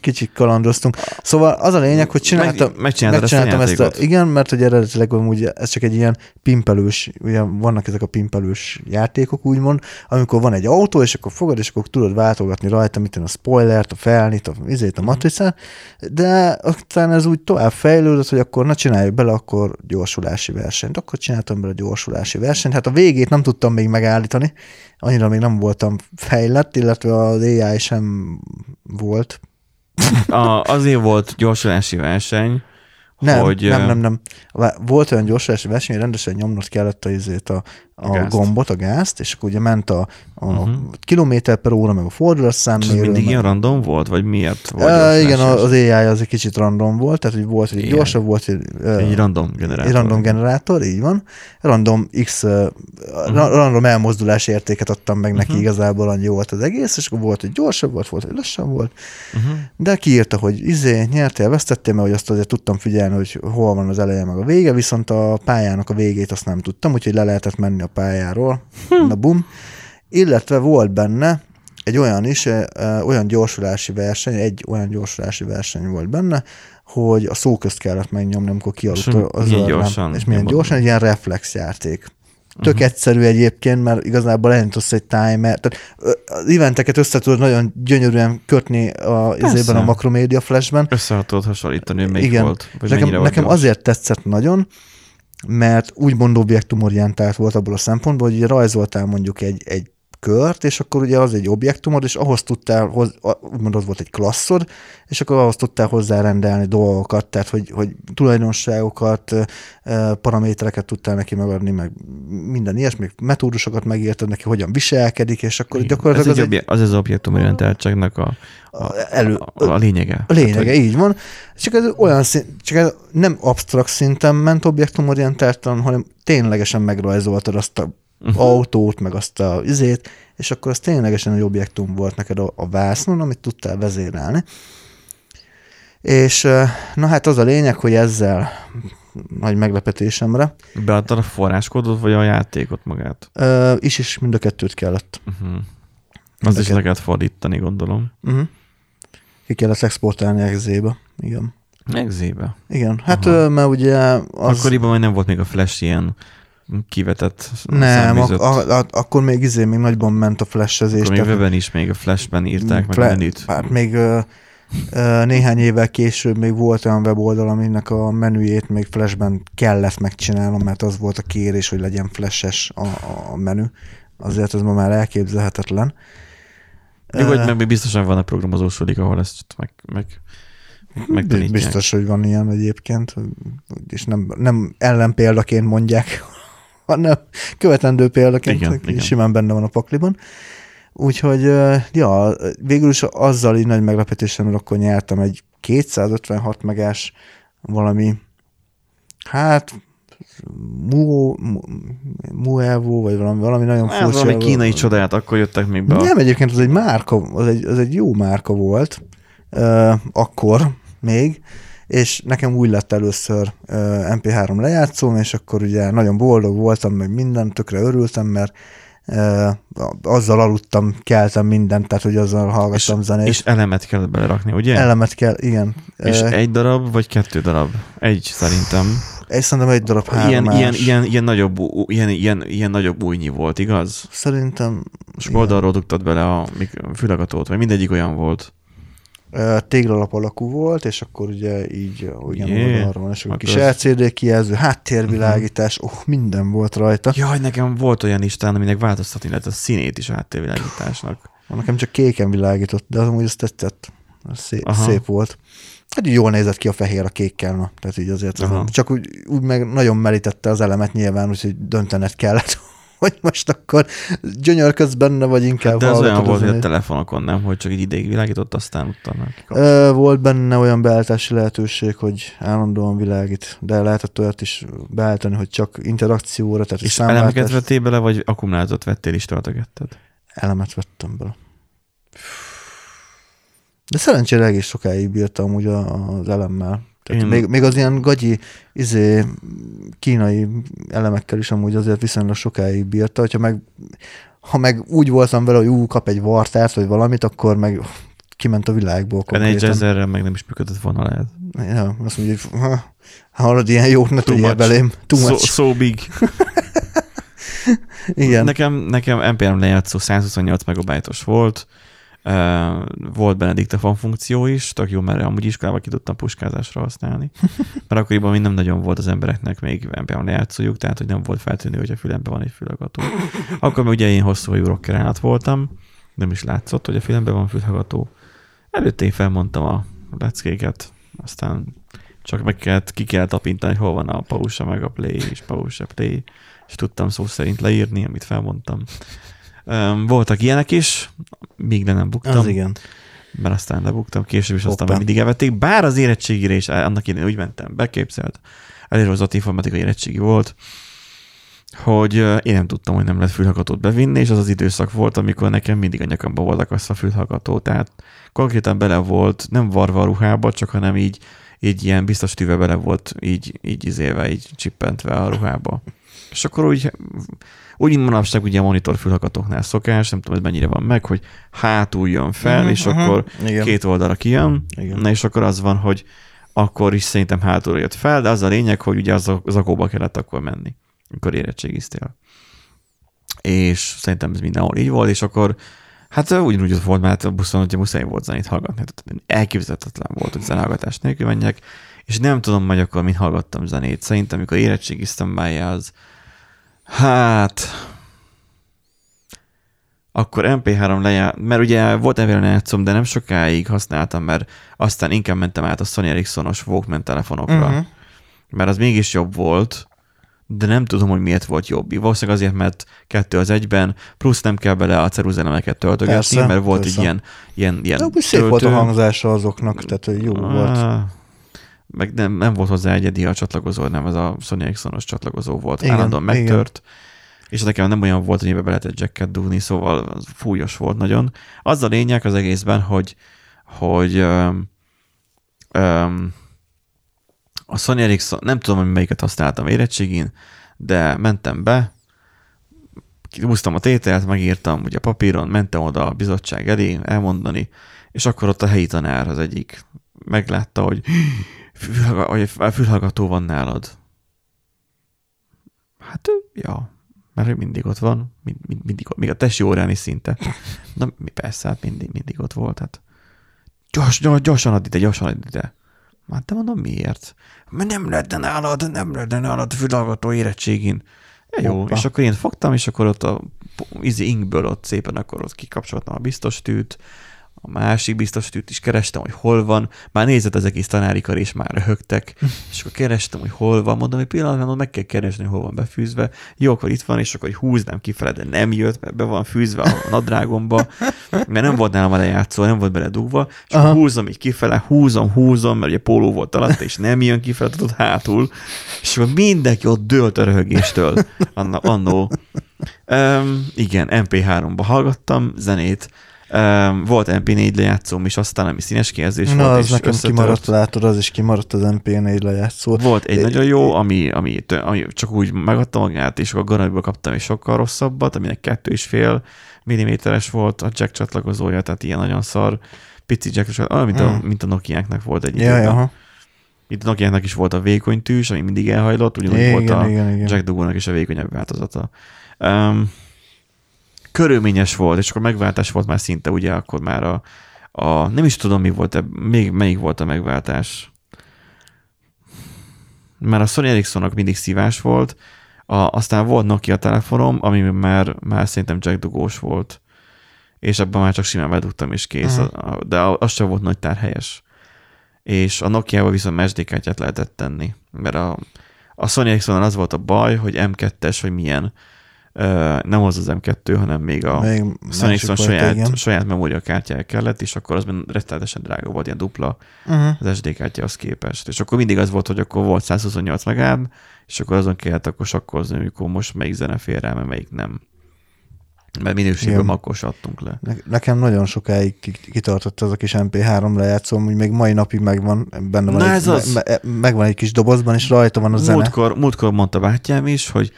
Kicsit kalandoztunk. Szóval az a lényeg, hogy megcsináltam ezt a... Igen, mert hogy eredetileg amúgy ez csak egy ilyen pimpelős, ugye vannak ezek a pimpelős játékok, úgymond, amikor van egy autó, és akkor fogad, és akkor tudod váltogatni rajta, mit a spoilert, a felnit, a matricát, de aztán ez úgy tovább fejlődött, hogy akkor na csináljuk bele, akkor gyorsulási versenyt. Akkor csináltam bele gyorsulási versenyt. Hát a végét nem tudtam még megállítani, annyira még nem voltam fejlett, illetve az AI sem volt. Azért volt gyorsulási verseny, hogy... Nem. Volt olyan gyorsulási verseny, hogy rendesen nyomnod kellett a gombot, a gázt, és akkor ugye ment a kilométer per óra, meg a fordulatszám. És mindig ilyen random volt, vagy miért volt? Igen, az AI az egy kicsit random volt, tehát hogy volt, hogy gyorsabb volt. Egy random generátor. Egy random generátor, így van. Random random elmozdulás értéket adtam meg neki, igazából annyi volt az egész, és akkor volt, hogy gyorsabb volt, hogy lassabb volt, de kiírta, hogy nyertél, vesztettél, mert azt azért tudtam figyelni, hogy hol van az eleje meg a vége, viszont a pályának a végét azt nem tudtam, úgyhogy le lehetett menni a pályáról. Na bum. Illetve volt benne egy olyan is, olyan gyorsulási verseny volt benne, hogy a szó közt kellett megnyomni, amikor kialudt az orrán. És milyen gyorsan, egy ilyen reflexjáték. Tök egyszerű egyébként, mert igazából elindítasz egy timer. Tehát az eventeket össze tudod nagyon gyönyörűen kötni a Macromedia Flashben. Össze tudod hasonlítani, hogy melyik volt. Nekem azért tetszett nagyon, mert úgymond objektumorientált volt abból a szempontból, hogy ugye rajzoltál mondjuk egy kört, és akkor ugye az egy objektumod, és ahhoz tudtál, úgymond ott volt egy klasszod, és akkor ahhoz tudtál hozzárendelni dolgokat, tehát hogy tulajdonságokat, paramétereket tudtál neki megadni, meg minden ilyesmi, metódusokat megérted neki, hogyan viselkedik, és akkor gyakorlatilag... Ez az objektumorientáltságnak a lényege. A lényege, tehát, így van. Csak ez olyan csak ez nem absztrakt szinten ment objektumorientáltan, hanem ténylegesen megrajzoltad azt a autót, meg azt a izét, és akkor az ténylegesen egy objektum volt neked a vásznon, amit tudtál vezérelni. És na hát az a lényeg, hogy ezzel nagy meglepetésemre... Beadtad a forráskódot, vagy a játékot magát? Is, mind a kettőt kellett. Az is lehet fordítani, gondolom. Ki kellett exportálni Excel-be, igen. Excel-be? Igen, hát mert ugye... Akkoriban majd nem volt még a Flash ilyen kivetett száműzött. Akkor még még nagyban ment a flashezés. Akkor még webben is, még a flashben írták meg menüt. Hát még néhány évvel később még volt olyan weboldal, aminek a menüjét még flashben kellett megcsinálnom, mert az volt a kérés, hogy legyen flashes a menü. Azért ez ma már elképzelhetetlen. Nyugodj meg, még biztosan van a programozósodik, ahol ezt megtanítják. Biztos, hogy van ilyen egyébként, és nem ellenpéldaként mondják, hanem követendő példaként, igen. Simán benne van a pakliban. Úgyhogy, ja, végül is azzal így nagy meglepetésemre akkor nyertem egy 256 megás valami, hát Muevo, vagy valami nagyon furcsa. Valami kínai csodát, akkor jöttek még be. Nem, egyébként az egy márka, az egy jó márka volt, akkor még, és nekem úgy lett először MP3 lejátszóm, és akkor ugye nagyon boldog voltam, meg minden, tökre örültem, mert azzal aludtam, keltem mindent, tehát hogy azzal hallgattam zenét. És elemet kellett belerakni, ugye? Elemet kell, igen. És egy darab, vagy kettő darab? Egy szerintem. Egy darab, ilyen nagyobb újnyi volt, igaz? Szerintem. És oldalról dugtad bele a fülhallgatót, vagy mindegyik olyan volt. Téglalap alakú volt, és akkor ugye így arra van, és akkor kis LCD kijelző, háttérvilágítás, minden volt rajta. Jaj, nekem volt olyan listán, aminek változtatni lehet a színét is a háttérvilágításnak. Nekem csak kéken világított, de amúgy ezt tetszett. Szép volt. Hát jól nézett ki a fehér a kékkel, na. Tehát így azért csak úgy meg nagyon merítette az elemet nyilván, úgyhogy döntened kellett, hogy most akkor gyönyörködsz benne, vagy inkább hallgatod. De ez olyan volt, hogy a telefonokon nem, hogy csak egy ideig világított, aztán utána. Volt benne olyan beállítási lehetőség, hogy állandóan világít, de lehetett olyat is beállítani, hogy csak interakcióra, tehát és számváltás. Elemeket vettél bele, vagy akkumulátort vettél is töltögetted? Elemet vettem bele. De szerencsére egész sokáig bírtam úgy az elemmel. Még az ilyen gagyi kínai elemekkel is amúgy azért viszonylag sokáig bírta, hogyha meg úgy voltam vele, hogy kap egy vartárt, vagy valamit, akkor meg kiment a világból konkrétan. NHS-errel meg nem is működött volna lehet. Ja, azt mondja, hogy hallod, ilyen jót ne tegyél belém. Too much. So big. Igen. Nekem MP3 lejátszó 128 megabájtos volt, volt benne diktafon funkció is, tök jó, mert amúgy iskolában ki tudtam puskázásra használni, mert akkoriban még nem nagyon volt az embereknek még MP3 lejátszójuk, tehát hogy nem volt feltűnő, hogy a fülemben van egy fülhallgató. Akkor ugye én hosszú hajú rocker állat voltam, nem is látszott, hogy a fülemben van fülhallgató. Előtte én felmondtam a leckéket, aztán csak ki kell tapintani, hol van a pausa, meg a play, és pausa, play, és tudtam szó szerint leírni, amit felmondtam. Voltak ilyenek is, még de nem buktam. Az igen. Mert aztán lebuktam, később is aztán már mindig elvették, bár az érettségire is, annak idején úgy mentem, beképzelt, elérhozott informatikai érettségi volt, hogy én nem tudtam, hogy nem lehet fülhallgatót bevinni, és az az időszak volt, amikor nekem mindig a nyakamba volt akasztva a fülhallgató, tehát konkrétan bele volt, nem varva a ruhába, csak hanem így ilyen biztos tűve bele volt, így csippentve a ruhába. És akkor úgy manapság ugye a monitor fülhallgatóknál szokás, nem tudom, ez mennyire van meg, hogy hátul jön fel, és akkor igen. Két oldalra kijön, igen. Na és akkor az van, hogy akkor is szerintem hátulra jött fel, de az a lényeg, hogy ugye az zakóba kellett akkor menni, amikor érettségiztél. És szerintem ez mindenhol így volt, és akkor hát ugyanúgy ott volt, mert a buszon ugye muszáj volt zenét hallgatni, tehát elképzelhetetlen volt, hogy zenehallgatás nélkül menjek, és nem tudom, hogy akkor mint hallgattam zenét. Szerintem, amikor érettségiztem bájá, az akkor MP3 mert ugye volt MP3 lejátszom, de nem sokáig használtam, mert aztán inkább mentem át a Sony Ericssonos Walkman telefonokra, mert az mégis jobb volt, de nem tudom, hogy miért volt jobb. Valószínűleg azért, mert 2:1, plusz nem kell bele a ceruzelemeket töltögetni, persze, mert volt egy ilyen töltő. Szép volt a hangzása azoknak, tehát hogy jó volt. Meg nem volt hozzá egyedi a csatlakozó, nem ez a Sony Ericssonos csatlakozó volt. Igen, állandóan megtört, igen. És nekem nem olyan volt, hogy be lehetett jacket dugni, szóval fújos volt nagyon. Az a lényeg az egészben, hogy a Sony Ericsson, nem tudom, hogy melyiket használtam érettségén, de mentem be, húztam a tételt, megírtam ugye papíron, mentem oda a bizottság elé elmondani, és akkor ott a helyi tanár az egyik meglátta, hogy fülhallgató van nálad. Hát, ja, mert mindig ott van, mindig, még a testi órán is szinte. Na, persze, hát mindig ott volt. Hát. Gyorsan add ide, Hát te mondom, miért? Mert nem lehetne nálad fülhallgató érettségén. Jó, és akkor én fogtam, és akkor ott a inkből ott szépen akkor ott kikapcsoltam a biztos tűt, a másik biztos tűt is kerestem, hogy hol van. Már nézett az egész tanárikar, és már röhögtek. És akkor kerestem, hogy hol van. Mondom, hogy pillanatban meg kell keresni, hol van befűzve. Jó, akkor itt van, és akkor húznám kifele, de nem jött, mert be van fűzve a nadrágomba, mert nem volt nálam a lejátszó, nem volt beledugva. És aha. Húzom így kifele, húzom, mert ugye póló volt alatt, és nem jön kifele, ott hátul. És akkor mindenki ott dőlt a röhögéstől. Annó. Igen, MP3-ba hallgattam zenét. Volt MP4 lejátszóm is, aztán ami színes kijelzés volt, és nekem összetört. Kimaradt, látod, az is kimaradt az MP4 lejátszó. Volt egy nagyon jó, ami csak úgy megadta magát, és akkor garantiból kaptam egy sokkal rosszabbat, aminek 2,5 mm volt a jack csatlakozója, tehát ilyen nagyon szar, pici jack csatlakozója, mint a Nokiáknak volt egy időben. Itt a Nokiáknak is volt a vékony tűs, ami mindig elhajlott, ugyanúgy volt a jack dugónak is a vékonyabb változata. Körülményes volt, és akkor megváltás volt már szinte, ugye akkor már nem is tudom, mi volt, még melyik volt a megváltás. Már a Sony Ericssonnak mindig szívás volt, aztán volt Nokia telefonom, ami már szerintem jack dugós volt, és abban már csak simán bedugtam, és kész, de az sem volt nagy tárhelyes. És a Nokiába viszont SD-kártyát lehetett tenni, mert a Sony Ericssonnal az volt a baj, hogy M2-es, vagy milyen, nem az M2, hanem még a Sony saját memóriakártyája kellett, és akkor az rettenetesen drága volt, ilyen dupla az SD kártyához képest. És akkor mindig az volt, hogy akkor volt 128 megám, és akkor azon kellett akkor sakkozni, amikor most melyik zene fér rá, mert melyik nem. Mert minőségben makkos adtunk le. Nekem nagyon sokáig kitartott az a kis MP3 lejátszóm, hogy még mai napig megvan, benne van megvan egy kis dobozban, és rajta van a zene. Múltkor mondta bátyám is, hogy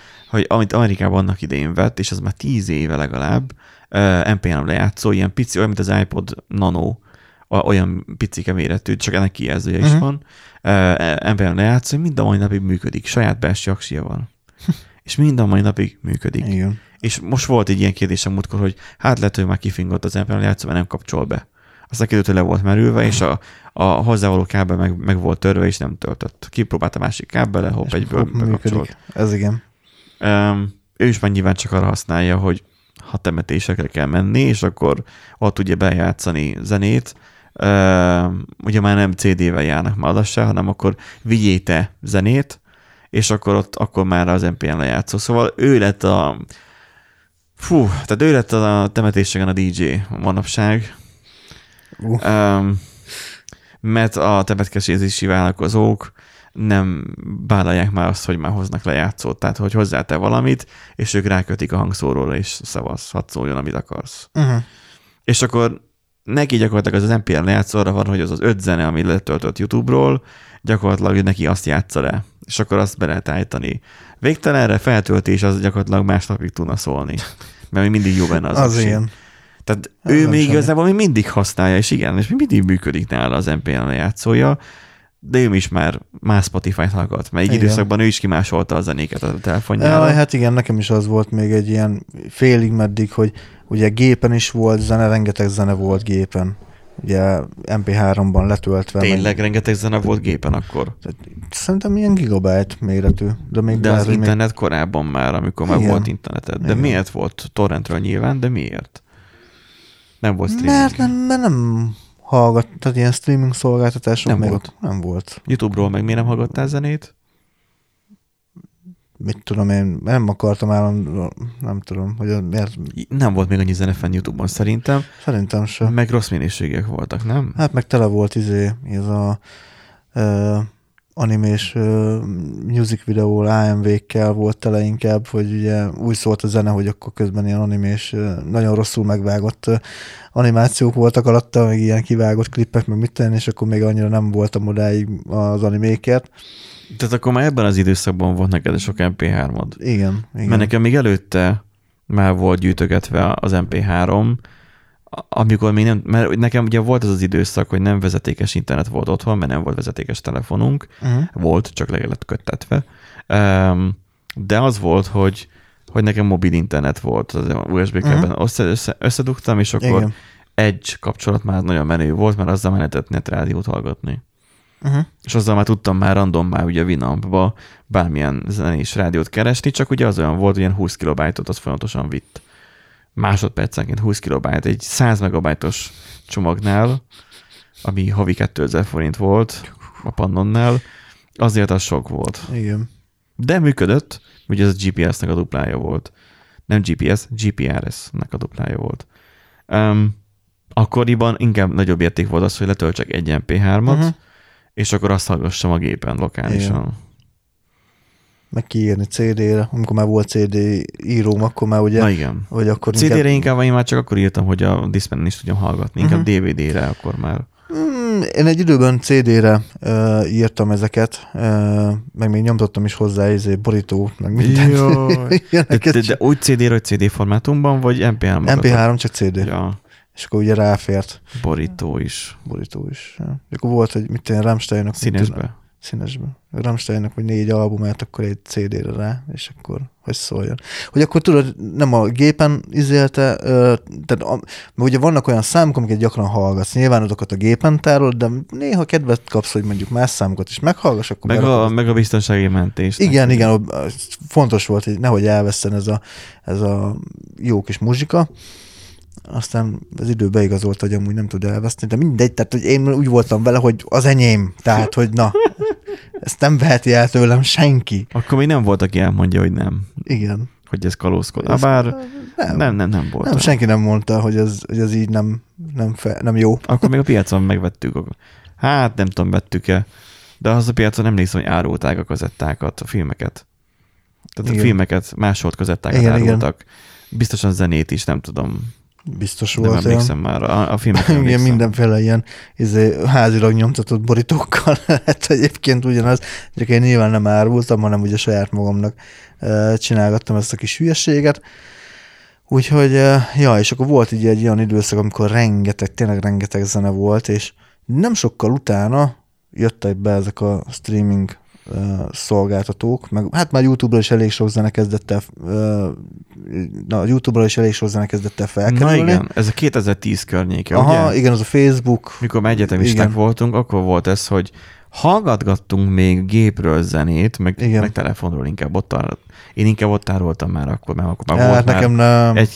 amit Amerikában annak idején vett, és az már 10 éve legalább, MP3 lejátszó, ilyen pici, olyan, mint az iPod Nano, olyan picike méretű, csak ennek kijelzője is van, emberen lejátsz, hogy mind a mai napig működik, saját belső aksia van. És mind a mai napig működik. Igen. És most volt egy ilyen kérdés a múltkor, hogy hát lehet, hogy már kifingott az emberen lejátszó, mert nem kapcsol be. Aztán kiderült, hogy le volt merülve, és a hozzávaló kábel meg volt törve, és nem töltött. Kipróbált a másik kábele, hopp, egyből bekapcsolt. Ez igen. Ő is már nyilván csak arra használja, hogy ha temetésekre kell menni, és akkor ott tudja bejátszani zenét. Ugye már nem CD-vel járnak már lassan, hanem akkor vigyél te zenét, és akkor ott akkor már az MP3 lejátszó. Szóval ő lett a... Fú, tehát ő lett a temetéseken a DJ manapság. Mert a temetkezési vállalkozók nem vállalják már azt, hogy már hoznak lejátszót, tehát hogy hozzátel valamit, és ők rákötik a hangszóróra, és szavaz, hadd szóljon, amit akarsz. Uh-huh. És akkor neki gyakorlatilag az MP3 lejátszóra van, hogy az az 5 zene, amit letöltött YouTube-ról, gyakorlatilag neki azt játsza le, és akkor azt be lehet állítani. Végtelenre feltöltés, az gyakorlatilag másnapig tudna szólni, mert még mindig jó benne az. Az ilyen. Tehát nem ő nem még igazából még mindig használja, és igen, és mindig működik nála az MP3 lejátszója, de ő is már Spotify-t hallgat, mert így időszakban ő is kimásolta a zenéket a telefonjára. Hát igen, nekem is az volt még egy ilyen félig meddig, hogy ugye gépen is volt zene, rengeteg zene volt gépen. Ugye MP3-ban letöltve. Tényleg meg... rengeteg zene volt gépen akkor? Szerintem ilyen gigabyte méretű. De az internet még... korábban már, amikor igen. Már volt interneted. De igen. Miért volt torrentről nyilván, de miért? Nem volt streaming. Mert nem hallgat, tehát ilyen streaming szolgáltatások nem volt. Nem volt. YouTube-ról meg miért nem hallgattál zenét? Mit tudom én, nem akartam állandóan, nem tudom, hogy miért... Nem volt még annyi zene fenn YouTube-on szerintem. Szerintem sem. Meg rossz minőségek voltak, nem? Hát meg tele volt ez a animés music videó AMV-kkel volt tele inkább, hogy ugye úgy szólt a zene, hogy akkor közben ilyen animés, nagyon rosszul megvágott animációk voltak alatta, meg ilyen kivágott klippek, meg mit tenni, és akkor még annyira nem voltam odáig az animékért. Tehát akkor már ebben az időszakban volt neked sok MP3-od. Igen. Mert nekem még előtte már volt gyűjtögetve az MP3, amikor még nem, mert nekem ugye volt az az időszak, hogy nem vezetékes internet volt otthon, mert nem volt vezetékes telefonunk, volt, csak le lett köttetve, de az volt, hogy nekem mobil internet volt, az USB-kábelen összedugtam, és akkor igen. Egy kapcsolat már nagyon menő volt, mert azzal már lehetett netrádiót hallgatni. És azzal már tudtam már randommá ugye Winampba bármilyen zenés rádiót keresni, csak ugye az olyan volt, hogy ilyen 20 kilobájtot az folyamatosan vitt. Másodpercenként 20 kilobájt, egy 100 megabájtos csomagnál, ami havi 2000 forint volt a Pannonnál, azért az sok volt. Igen. De működött, ugye ez a GPS-nek a duplája volt. Nem GPS, GPRS-nek a duplája volt. Akkoriban inkább nagyobb érték volt az, hogy letöltsek egy MP3-at, és akkor azt hallgassam a gépen lokálisan. Igen. Meg kiírni CD-re, amikor már volt CD íróm, akkor már ugye... Na igen. Vagy akkor CD-re inkább én már csak akkor írtam, hogy a Discmanen is tudjam hallgatni, inkább DVD-re akkor már. Én egy időben CD-re írtam ezeket, meg még nyomtottam is hozzá borító, meg mindent. De úgy CD-re, hogy CD formátumban, vagy MP3? MP3, csak CD. Ja. És akkor ugye ráfért. Borító is. Ja. És akkor volt, hogy mit én Rammsteinnak... Színesben. Rammsteinnak vagy 4 albumát, akkor egy CD-re rá, és akkor hogy szóljon. Hogy akkor tudod, nem a gépen izélte, tehát ugye vannak olyan számok, amiket gyakran hallgatsz. Nyilván azokat a gépen tárolod, de néha kedvet kapsz, hogy mondjuk más számokat is meghallgass. Akkor meg a biztonsági mentést. Igen, fontos volt, hogy nehogy elveszten ez a jó kis muzsika. Aztán az idő beigazolta, hogy amúgy nem tud elveszni, de mindegy, tehát hogy én úgy voltam vele, hogy az enyém, tehát hogy na, ezt nem veheti el tőlem senki. Akkor még nem volt, aki elmondja, hogy nem. Igen. Hogy ez kalózkodás. Bár nem volt. Nem, senki nem mondta, hogy ez így nem jó. Akkor még a piacon megvettük. Hát nem tudom, vettük-e, de az a piacon nem néztem, hogy árulták a kazettákat, a filmeket. Tehát igen. A filmeket másolt kazettákat árultak. Igen. Biztosan zenét is, nem tudom. Biztos volt. Nem emlékszem már a filmekre. Igen, mindenféle ilyen házilag nyomtatott borítókkal lehet egyébként ugyanaz, csak én nyilván nem árultam, hanem ugye saját magamnak csinálgattam ezt a kis hülyeséget. Úgyhogy, ja, és akkor volt így egy olyan időszak, amikor tényleg rengeteg zene volt, és nem sokkal utána jöttek be ezek a streaming szolgáltatók, meg hát már YouTube-ra is elég sok zene kezdett el, felkerülni. Na igen, ez a 2010 környéke, aha, ugye? Igen, az a Facebook. Mikor már egyetemisták voltunk, akkor volt ez, hogy hallgatgattunk még gépről zenét, meg telefonról inkább ott tároltam. Én inkább ott tároltam már akkor,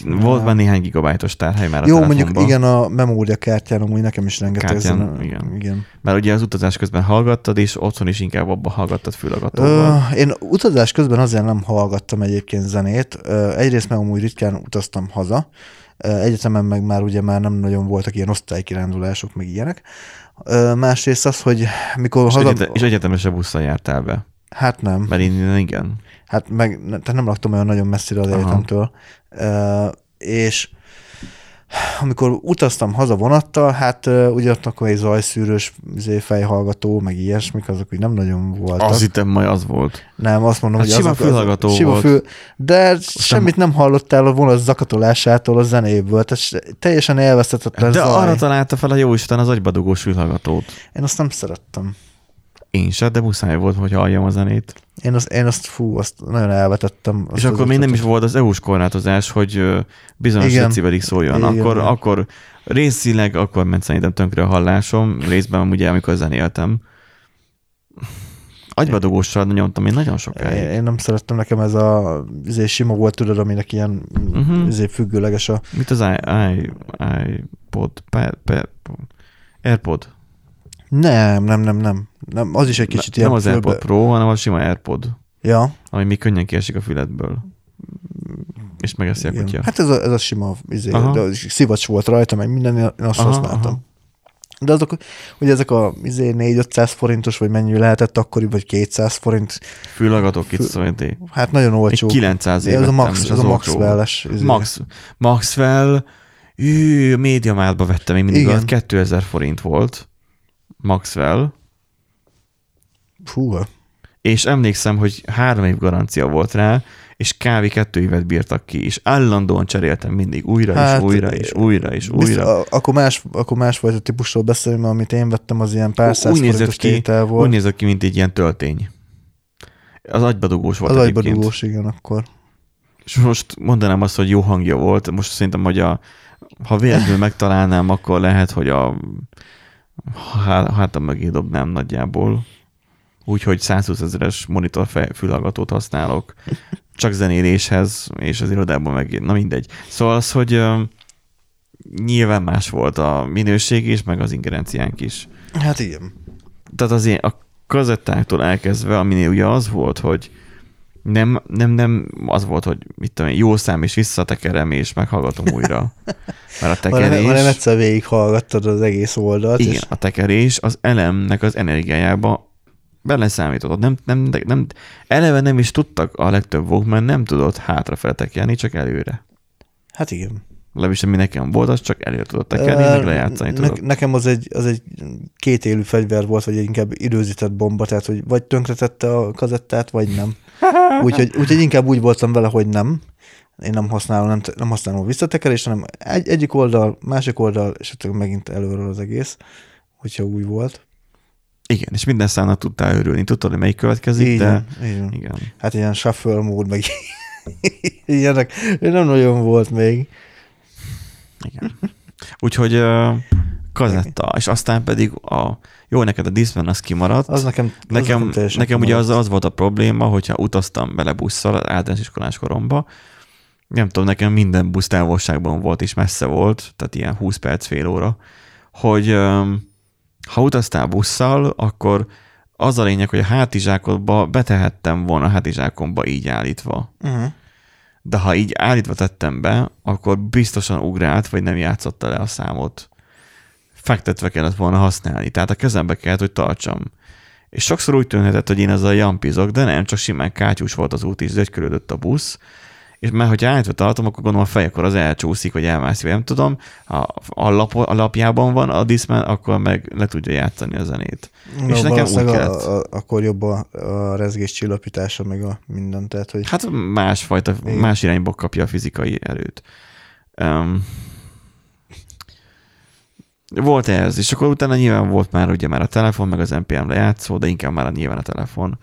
volt már néhány gigabájtos tárhely már a telefonban. Jó, mondjuk igen, a memóriakártyán amúgy nekem is rengeteg zene. Igen. Mert ugye az utazás közben hallgattad, és otthon is inkább abba hallgattad fülhallgatóval. Én utazás közben azért nem hallgattam egyébként zenét. Egyrészt meg amúgy ritkán utaztam haza. Egyetemen meg már ugye már nem nagyon voltak ilyen osztálykirándulások, meg ilyenek. Másrészt az, hogy mikor... És egyetemese busszal jártál be? Hát nem. Mert én igen. Hát meg tehát nem laktam olyan nagyon messzire az egyetemtől. És amikor utaztam haza vonattal, hát ugye ott akkor egy zajszűrős fejhallgató, meg ilyesmik, azok úgy nem nagyon voltak. Azt hittem majd az volt. Nem, azt mondom, hát hogy sima fülhallgató volt. De semmit nem hallottál a vonat zakatolásától a zenéből, tehát teljesen elvesztettetlen zaj. De arra találta fel a jóisten az agybadugós fülhallgatót. Én azt nem szerettem. Én sem, de muszáj volt, hogy halljam a zenét. Én azt nagyon elvetettem. És akkor még nem is volt az EU-s korlátozás, hogy bizonyos decibelik szóljon. Igen, akkor részileg akkor ment szerintem tönkre a hallásom, részben amúgy amikor zenéltem. Agybadugóssal nyomtam én nagyon sokáig. Én nem szerettem, nekem ez a sima volt, tudod, aminek ilyen függőleges a... Mit az iPod? AirPod? Nem. Az is egy kicsit ilyen... Nem az AirPod Pro, hanem a sima AirPod. Ja. Ami még könnyen kiesik a füledből. És megeszi a kutya. Hát ez a sima szivacs volt rajta, meg minden, én azt használtam. Aha. De azok, hogy ezek a 400-500 forintos, vagy mennyi lehetett akkori, vagy 200 forint. Fülhallgatók 200 forint. Hát nagyon olcsó. 900 év. Ez a Maxwell-es. Maxwell. MediaMarktba vettem én mindig. Igen. 2000 forint volt. Maxwell. Fúha. És emlékszem, hogy 3 év garancia volt rá, és kb. 2 évet bírtak ki, és állandóan cseréltem mindig újra. Akkor másfajta típusról beszélünk, amit én vettem, az ilyen pár száz forintos tétel volt. Úgy nézett ki, mint egy ilyen töltény. Az agybadugós volt. Az agybadugós, igen, akkor. És most mondanám azt, hogy jó hangja volt. Most szerintem, hogy ha véletlenül megtalálnám, akkor lehet, hogy a hátam mögé dobnám nagyjából. Úgyhogy 120 000-es monitor fülhallgatót használok, csak zenéléshez, és az irodában meg... Na mindegy. Szóval az, hogy nyilván más volt a minőség is, meg az ingerenciánk is. Hát igen. Tehát az a kazettáktól elkezdve, aminél ugye az volt, hogy nem az volt, hogy mit tudom én, jó szám, és visszatekerem, és meghallgatom újra. Mert a tekerés... Hanem egyszer végighallgattad az egész oldalt. Igen, és... a tekerés az elemnek az energiájába beleszámítottad. Nem, eleve nem is tudtak a legtöbb Walkman, nem tudott hátrafele tekerni, csak előre. Hát igen. Legalábbis ami nekem volt, az csak előre tudott tekerni, meg lejátszani tudott. Nekem az egy kétélű fegyver volt, vagy inkább időzített bomba, tehát hogy vagy tönkretette a kazettát, vagy nem. Úgyhogy inkább úgy voltam vele, hogy nem. Én nem használom visszatekerést, hanem egyik oldal, másik oldal, és akkor megint előről az egész, hogyha úgy volt. Igen, és minden számnak tudtál örülni. Tudtad, hogy melyik következik, igen. Hát ilyen shuffle mód, meg ilyenek nem nagyon volt még. Igen. Úgyhogy kazetta, és aztán pedig neked a Discman az kimaradt. Az nekem ugye az volt a probléma, hogyha utaztam bele busszal általános iskolás koromba, nem tudom, nekem minden busz távolságban volt, és messze volt, tehát ilyen 20 perc, fél óra, hogy ha utaztál busszal, akkor az a lényeg, hogy a hátizsákodba betehettem volna a hátizsákomba így állítva. Uh-huh. De ha így állítva tettem be, akkor biztosan ugrált, vagy nem játszotta le a számot. Fektetve kellett volna használni, tehát a kezembe kellett, hogy tartsam. És sokszor úgy tűnhetett, hogy én azzal jampizok, de nem, csak simán kátyús volt az út, és zögykölődött a busz, és mert hogyha állítva tartom, akkor gondolom a fejekor az elcsúszik, vagy elmászik, nem tudom, a lapjában van a Discman, akkor meg le tudja játszani a zenét. No, és nekem úgy kellett. Akkor jobb a rezgés csillapítása, meg a minden, tehát, hogy... Hát másfajta, igen. Más irányba kapja a fizikai erőt. Volt ez, és akkor utána nyilván volt már ugye már a telefon, meg az NPM lejátszó, de inkább már nyilván a telefon.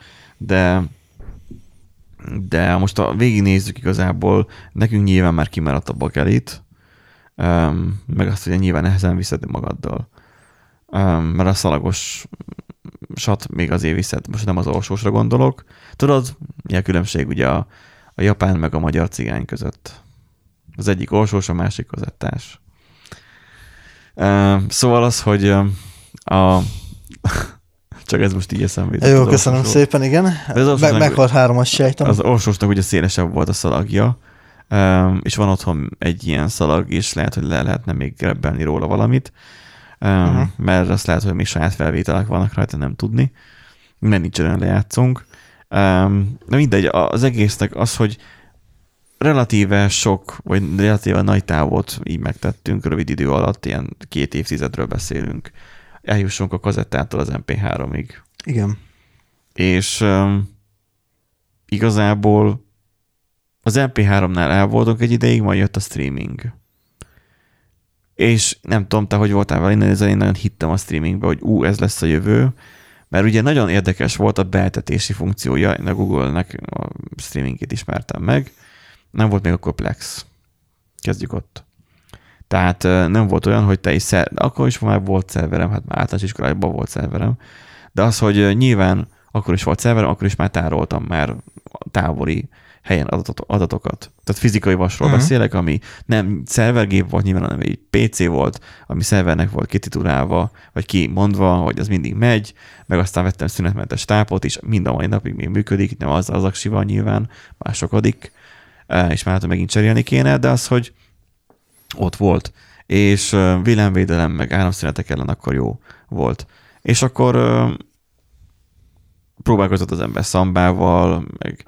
De most végignézzük igazából, nekünk nyilván már kimaradt a bakelit, meg azt, hogy nyilván nehezen viszed magaddal. Mert a szalagosat még azért viszed, most nem az orsósra gondolok. Tudod, mi a különbség ugye a japán meg a magyar cigány között? Az egyik orsós, a másik kazettás. Szóval az, hogy csak ez most így eszembe jutott. Jó, köszönöm szépen, igen. Meghalt háromat sejtem. Az orsósnak ugye szélesebb volt a szalagja, és van otthon egy ilyen szalag, és lehet, hogy le lehetne még grebbelni róla valamit, mert azt lehet, hogy még saját felvételek vannak rajta, nem tudni, mert nincs olyan lejátszunk. De mindegy, az egésznek az, hogy relatíve sok, vagy relatíve nagy távot így megtettünk rövid idő alatt, ilyen 2 évtizedről beszélünk. Eljussunk a kazettától az MP3-ig. Igen. És igazából az MP3-nál el voltunk egy ideig, majd jött a streaming. És nem tudom, te hogy voltál vele, én nagyon hittem a streamingbe, hogy ez lesz a jövő, mert ugye nagyon érdekes volt a beeltetési funkciója, én a Google-nek a streamingét ismertem meg, nem volt még akkor Plex. Kezdjük ott. Tehát nem volt olyan, hogy te is akkor is már volt szerverem, hát már általános iskolájában volt szerverem, de az, hogy nyilván akkor is volt szerverem, akkor is már tároltam már távoli helyen adatokat. Tehát fizikai vasról beszélek, ami nem szervergép volt, nyilván nem egy PC volt, ami szervernek volt kititulálva, vagy kimondva, hogy az mindig megy, meg aztán vettem szünetmentes tápot, és mind a mai napig még működik, nem az aksival nyilván, másokadik, és már megint cserélni kéne, de az, hogy ott volt, és villámvédelem, meg áramszünetek ellen akkor jó volt. És akkor próbálkozott az ember szambával, meg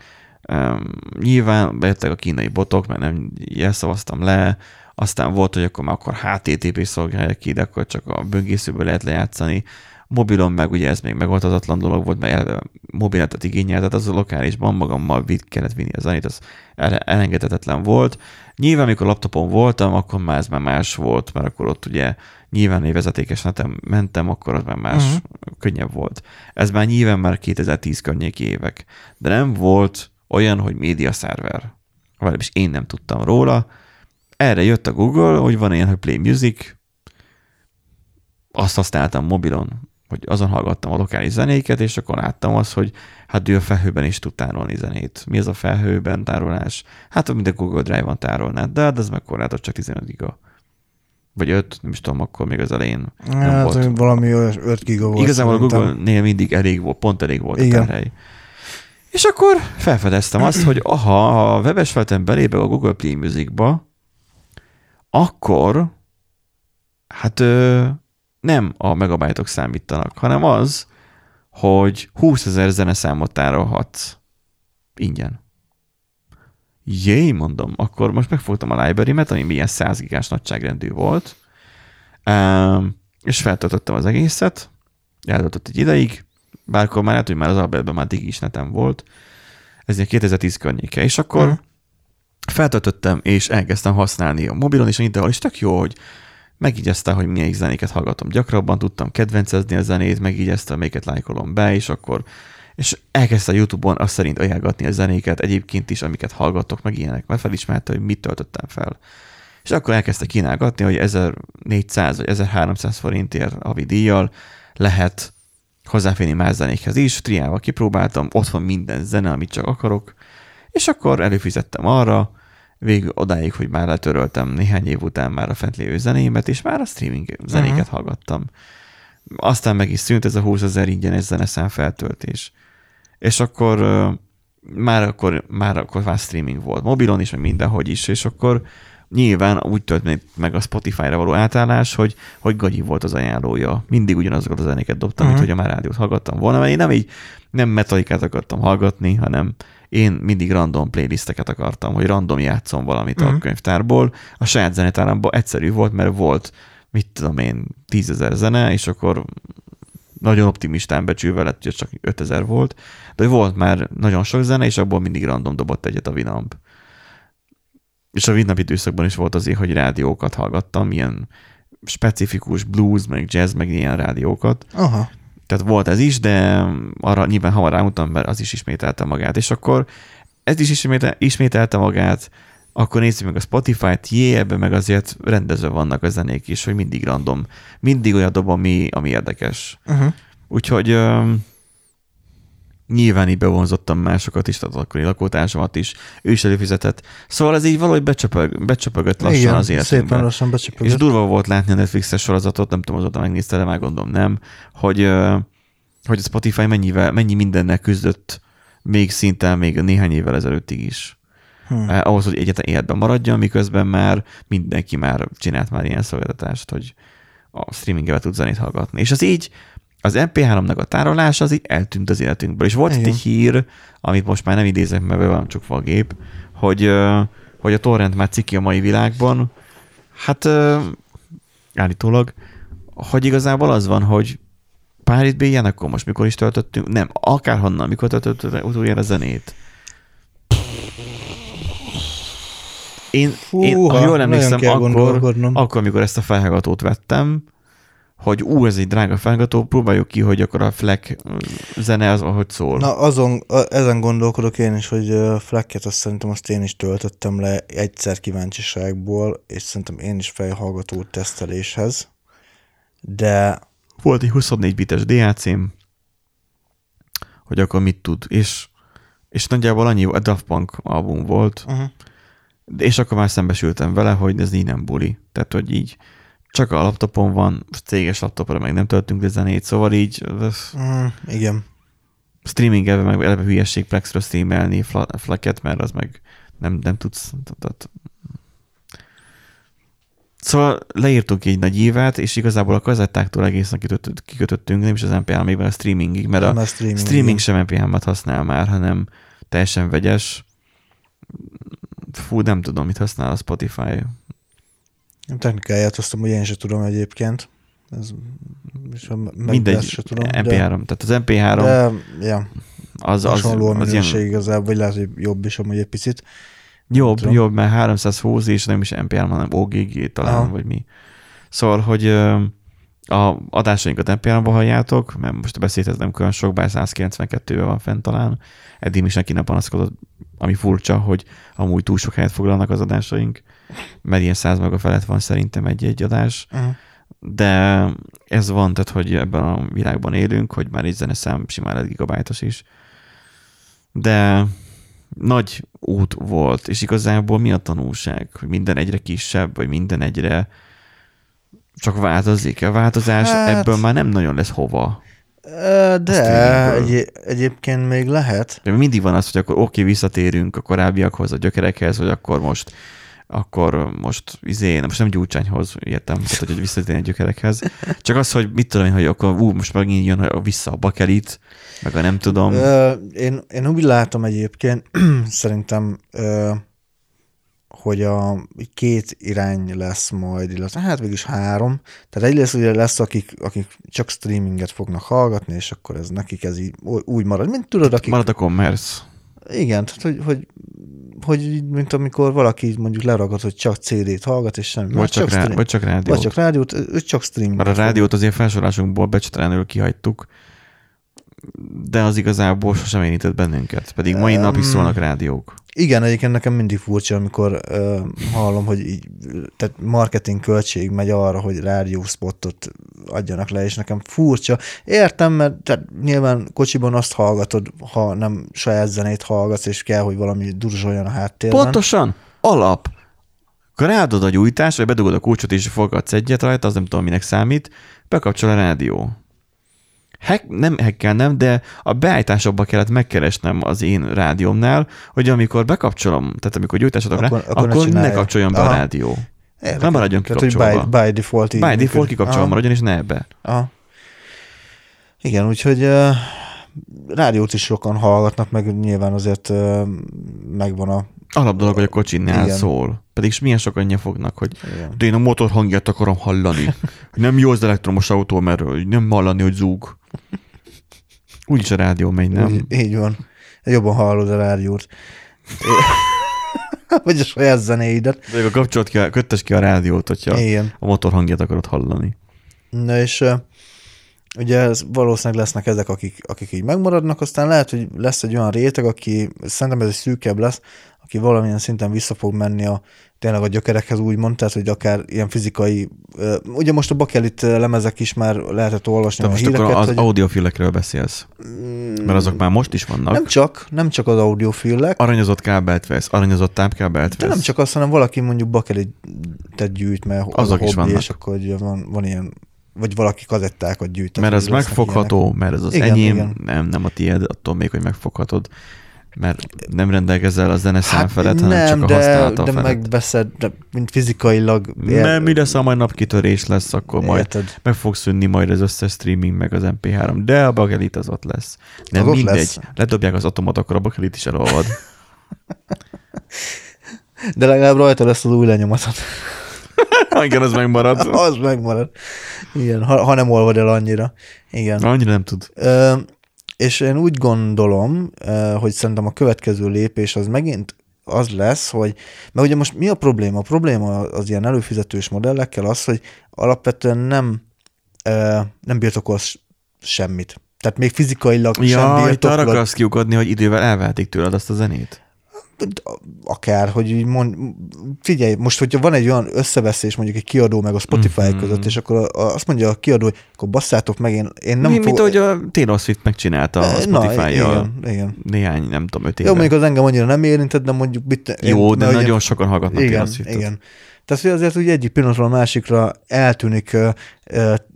nyilván bejöttek a kínai botok, mert nem jelszavaztam le, aztán volt, hogy akkor már akkor HTTP szolgálják ki, de akkor csak a böngészőből lehet lejátszani. Mobilon meg ugye ez még megoldhatatlan dolog volt, mert mobiletet igényelt, tehát az a lokálisban magammal kellett vinni a zenét, az elengedhetetlen volt. Nyilván, amikor laptopon voltam, akkor már ez már más volt, mert akkor ott ugye nyilván egy vezetékes neten mentem, akkor az már más, könnyebb volt. Ez már nyilván már 2010 környéki évek, de nem volt olyan, hogy média szerver, valamint én nem tudtam róla. Erre jött a Google, hogy van ilyen, hogy Play Music, azt használtam mobilon, hogy azon hallgattam a lokális zenéket, és akkor láttam azt, hogy hát ő a felhőben is tud tárolni zenét. Mi az a felhőben tárolás? Hát, mint a Google Drive-on tárolnád, de ez megkorlátott csak 15 giga. Vagy 5, nem is tudom, akkor még az elején nem volt. Valami 5 giga volt. Igazából a Google-nél mindig elég volt, pont elég volt a tárhely. És akkor felfedeztem azt, hogy ha a webes felten belébe a Google Play Music-ba, akkor hát nem a megabájtok számítanak, hanem az, hogy 20 000 zeneszámot tárolhatsz ingyen. Jéj, mondom, akkor most megfogtam a library-met, ami ilyen 100 gigás nagyságrendű volt, és feltöltöttem az egészet, eltöltött egy ideig, bárkor már lehet, hogy már az albérletben már digis netem volt, ez ilyen 2010 környéke, és akkor feltöltöttem, és elkezdtem használni a mobilon, és mindenhol, és tök jó, hogy megigyeztem, hogy milyen zenéket hallgatom gyakrabban, tudtam kedvencezni a zenét, megigyeztem, melyiket lájkolom be, és akkor elkezdtem YouTube-on azt szerint ajánlgatni a zenéket, egyébként is, amiket hallgatok, meg ilyenek, mert felismerte, hogy mit töltöttem fel. És akkor elkezdte kínálgatni, hogy 1400 vagy 1300 forintért havi díjjal lehet hozzáférni más zenékhez is, triával kipróbáltam, ott van minden zene, amit csak akarok, és akkor előfizettem arra, végül odáig, hogy már letöröltem néhány év után már a fentlévő zenémet, és már a streaming zenéket hallgattam. Aztán meg is szűnt ez a 20 000 ingyenes zeneszám feltöltés. És akkor már streaming volt mobilon is, meg mindenhogy is, és akkor nyilván úgy történt meg a Spotify-ra való átállás, hogy gagyi volt az ajánlója. Mindig ugyanazokat a zenéket dobtam, mint hogy a már rádiót hallgattam volna, mert én nem Metallicát akartam hallgatni, hanem én mindig random playlisteket akartam, hogy random játszom valamit a könyvtárból. A saját zenetáramban egyszerű volt, mert volt, mit tudom én, 10 000 zene, és akkor nagyon optimistán becsülve lett, hogy csak 5000 volt, de volt már nagyon sok zene, és abból mindig random dobott egyet a Winamp. És a Winamp időszakban is volt azért, hogy rádiókat hallgattam, ilyen specifikus blues, meg jazz, meg ilyen rádiókat. Aha. Tehát volt ez is, de arra nyilván hamar rámutam, mert az is ismételte magát. És akkor ez is ismételte magát, akkor nézzük meg a Spotify-t, ebben meg azért rendezve vannak a zenék is, hogy mindig random. Mindig olyan dob, ami érdekes. Uh-huh. Úgyhogy nyilván így bevonzottam másokat is, tehát akkori lakótársamat is, ő is előfizetett. Szóval ez így valahogy becsöpögött lassan. Igen, az életünkben. Szépen lassan becsöpögött. És durva volt látni a Netflixes sorozatot, nem tudom, azóta megnézte, de már gondolom nem, hogy a Spotify mennyi mindennel küzdött még szinte még néhány évvel ezelőttig is. Ahhoz, hogy egyáltalán életben maradjon, miközben már mindenki már csinált már ilyen szolgáltatást, hogy a streamingbe tud zenét hallgatni. És az így az MP3-nak a tárolása az így eltűnt az életünkből. És volt itt egy hír, amit most már nem idézek, mert be van csukva a gép, hogy a torrent már ciki a mai világban. Hát állítólag, hogy igazából az van, hogy Párizsban ilyen, akkor most mikor is töltöttünk? Nem, akárhonnan, mikor töltöttünk utoljára a zenét. Én ha jól emlékszem, akkor, amikor ezt a felhallgatót vettem, hogy ez egy drága felhallgató, próbáljuk ki, hogy akkor a Fleck zene az, ahogy szól. Na, ezen gondolkodok én is, hogy a Flecket azt szerintem én is töltöttem le egyszer kíváncsiságból, és szerintem én is felhallgató teszteléshez, de... Volt egy 24 bites DAC-m, hogy akkor mit tud, és nagyjából annyi a Daft Punk album volt, és akkor már szembesültem vele, hogy ez így nem buli. Tehát, hogy így csak a laptopon van, céges laptopra meg nem töltünk le zenét, szóval így... igen. Streaming eleve hülyesség Plexről streamelni Flecket, mert az meg nem tudsz... Szóval leírtunk egy nagy évet, és igazából a kazettáktól egészen kikötöttünk, nem is az MP3-ig, a streamingig, mert a streaming sem MP3-at használ már, hanem teljesen vegyes. Fú, nem tudom, mit használ a Spotify. Nem technikáját hoztam, hogy én sem tudom egyébként. Mindegy, sem tudom, MP3. Tehát az MP3 az hasonlóan minőség igazából, vagy lehet, hogy jobb is amúgy egy picit. Jobb, mert 320 és nem is MP3, hanem OGG talán, vagy mi. Szóval, hogy a adásainkat MP3-ban halljátok, mert most a beszédhez nem külön sok, bár 192-ben van fent talán. Eddig is neki ne panaszkodott, ami furcsa, hogy amúgy túl sok helyet foglalnak az adásaink, mert ilyen 100 mega felett van szerintem egy-egy adás. Uh-huh. De ez van, tehát hogy ebben a világban élünk, hogy már egy zeneszám simán lett gigabájtos is. De nagy út volt, és igazából mi a tanulság? Hogy minden egyre kisebb, vagy minden egyre csak változik. A változás ebből már nem nagyon lesz hova. De egyébként még lehet. De mindig van az, hogy akkor visszatérünk a korábbiakhoz, a gyökerekhez, vagy akkor most nem Gyurcsányhoz, értem, hogy visszatérni a gyökerekhez. Csak az, hogy mit tudom, hogy akkor most megint jön vissza a bakelit, meg a nem tudom. Én úgy látom egyébként, szerintem, hogy a 2 irány lesz majd, illetve hát végülis 3. Tehát egyrészt ugye lesz, akik csak streaminget fognak hallgatni, és akkor ez nekik ez így úgy marad, mint tudod, akik... Marad a commerce. Igen, tehát hogy mint amikor valaki mondjuk leragad, hogy csak CD-t hallgat, és semmi. Vagy csak rádiót. Vagy csak rádiót, ő csak streaminget. Mert a rádiót azért felsorolásunkból becsetelenül kihagytuk, de az igazából sosem érintett bennünket, pedig mai napig szólnak rádiók. Igen, egyébként nekem mindig furcsa, amikor hallom, hogy így, tehát marketing költség megy arra, hogy rádiószpottot adjanak le, és nekem furcsa. Értem, mert tehát nyilván kocsiban azt hallgatod, ha nem saját zenét hallgatsz, és kell, hogy valami durzsoljon a háttérben. Pontosan, alap. Ha ráadod a gyújtást, vagy bedugod a kulcsot, és fogadsz egyet rajta, az nem tudom, minek számít, bekapcsol a rádió. Nem, de a beállításokba kellett megkeresnem az én rádiómnál, hogy amikor bekapcsolom, tehát amikor gyújtásodok rá, akkor ne kapcsoljon be a rádió. Érdekes. Nem maradjon kikapcsolva. Tehát, hogy by default kikapcsolva maradjon, és ne ebbe. Aha. Igen, úgyhogy rádiót is sokan hallgatnak, meg nyilván azért megvan a... Alapdolog, hogy a kocsinnál szól. Pedig milyen sokan ennyi fognak, hogy de én a motor hangját akarom hallani. Nem jó az elektromos autó, mert nem hallani, hogy zúg. Úgyis a rádió megy, nem? Így van. Jobban hallod a rádiót. Vagy a saját zenéidet. De akkor köttesd ki a rádiót, hogyha a motor hangját akarod hallani. Na és... Ugye valószínűleg lesznek ezek, akik így megmaradnak, aztán lehet, hogy lesz egy olyan réteg, aki, szerintem ez egy szűkebb lesz, aki valamilyen szinten vissza fog menni tényleg a gyökerekhez, úgymond, tehát, hogy akár ilyen fizikai, ugye most a bakelit lemezek is már lehetett olvasni. Tehát most híreket, akkor az hogy... audiofilekről beszélsz, mert azok már most is vannak. Nem csak az audiofilek. Aranyozott kábelt vesz, aranyozott tápkábelt vesz. De nem csak azt, hanem valaki mondjuk bakelitet gyűjt, mert azok hobbi, is vannak. És akkor ugye van ilyen, vagy valaki kazettákat gyűjt. Mert ez megfogható, ilyenek. Mert ez az igen, enyém, igen. Nem a tiéd, attól még, hogy megfoghatod, mert nem rendelkezel a zeneszám felett, hanem nem, csak a használata de felett. Megveszed, de mint fizikailag. Nem, mi lesz, a mai nap kitörés lesz, akkor majd meg fog szűnni majd az összes streaming, meg az MP3, de a bakelit az ott lesz. Nem az mindegy. Lesz. Ledobják az atomot, akkor a bakelit is elolvad. De legalább rajta lesz az új lenyomatot. Igen, az megmarad. Az megmarad. Igen, ha nem olvad el annyira. Igen. Annyira nem tud. És én úgy gondolom, hogy szerintem a következő lépés az megint az lesz, hogy... Mert ugye most mi a probléma? A probléma az ilyen előfizetős modellekkel az, hogy alapvetően nem birtokolsz semmit. Tehát még fizikailag sem birtokolsz. Te arra akarsz kiukadni, hogy idővel elvehetik tőled azt a zenét? Akár, hogy figyelj, most, hogyha van egy olyan összeveszés, mondjuk egy kiadó meg a Spotify között, és akkor azt mondja a kiadó, hogy akkor basszátok meg, én nem fogom... Mint ahogy a Taylor Swift megcsinálta a Spotify-jal néhány, nem tudom, 5 éve. Jó, mondjuk az engem annyira nem érintett, de mondjuk... Jó, de nagyon sokan hallgatnak Taylor Swiftot. Igen. Tehát azért ugye egyik pillanatról a másikra eltűnik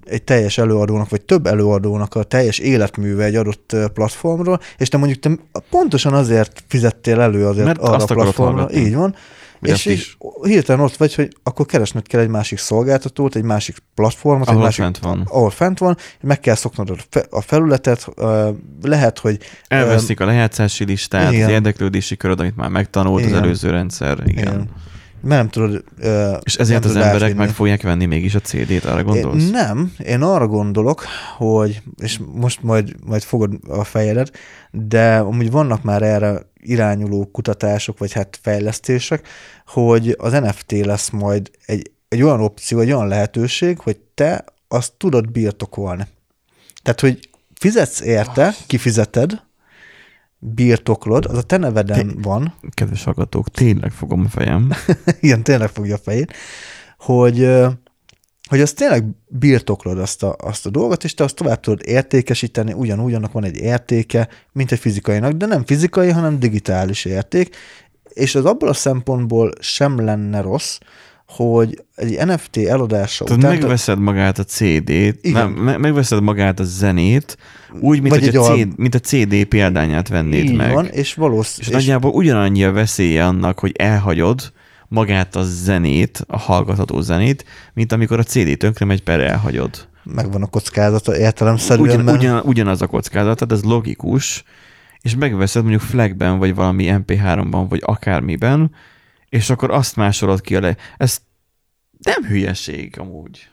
egy teljes előadónak, vagy több előadónak a teljes életműve egy adott platformról, és te mondjuk pontosan azért fizettél elő azért mert arra a platformra. Így van. És hirtelen ott vagy, hogy akkor keresned kell egy másik szolgáltatót, egy másik platformot, ahol fent van. Meg kell szoknod a felületet, lehet, hogy... Elveszik a lejátszási listát, igen. Az érdeklődési köröd, amit már megtanult igen. Az előző rendszer. Igen. Mert nem tudod... És ezért az emberek meg fogják venni mégis a CD-t, arra gondolsz? Nem, én arra gondolok, hogy, és most majd fogod a fejedet, de amúgy vannak már erre irányuló kutatások, vagy hát fejlesztések, hogy az NFT lesz majd egy olyan opció, egy olyan lehetőség, hogy te azt tudod birtokolni. Tehát, hogy fizetsz érte, kifizeted, birtoklod, az a te neveden van. Kedves hallgatók, tényleg fogom a fejem. Igen, tényleg fogja a fejét. Hogy azt tényleg birtoklod azt a dolgot, és te azt tovább tudod értékesíteni, ugyanúgy annak van egy értéke, mint egy fizikainak, de nem fizikai, hanem digitális érték, és az abból a szempontból sem lenne rossz, hogy egy NFT eladása tehát után... megveszed magát a CD-t, nem, megveszed magát a zenét, úgy, mint a CD példányát vennéd meg. Van, és valószínűleg... És nagyjából ugyanannyi a veszélye annak, hogy elhagyod magát a zenét, a hallgatható zenét, mint amikor a CD tönkre megy, per elhagyod. Megvan a kockázata értelemszerűen. Ugyanaz a kockázata, ez logikus, és megveszed mondjuk flagben, vagy valami MP3-ban, vagy akármiben, és akkor azt másolod ki Ez nem hülyeség amúgy.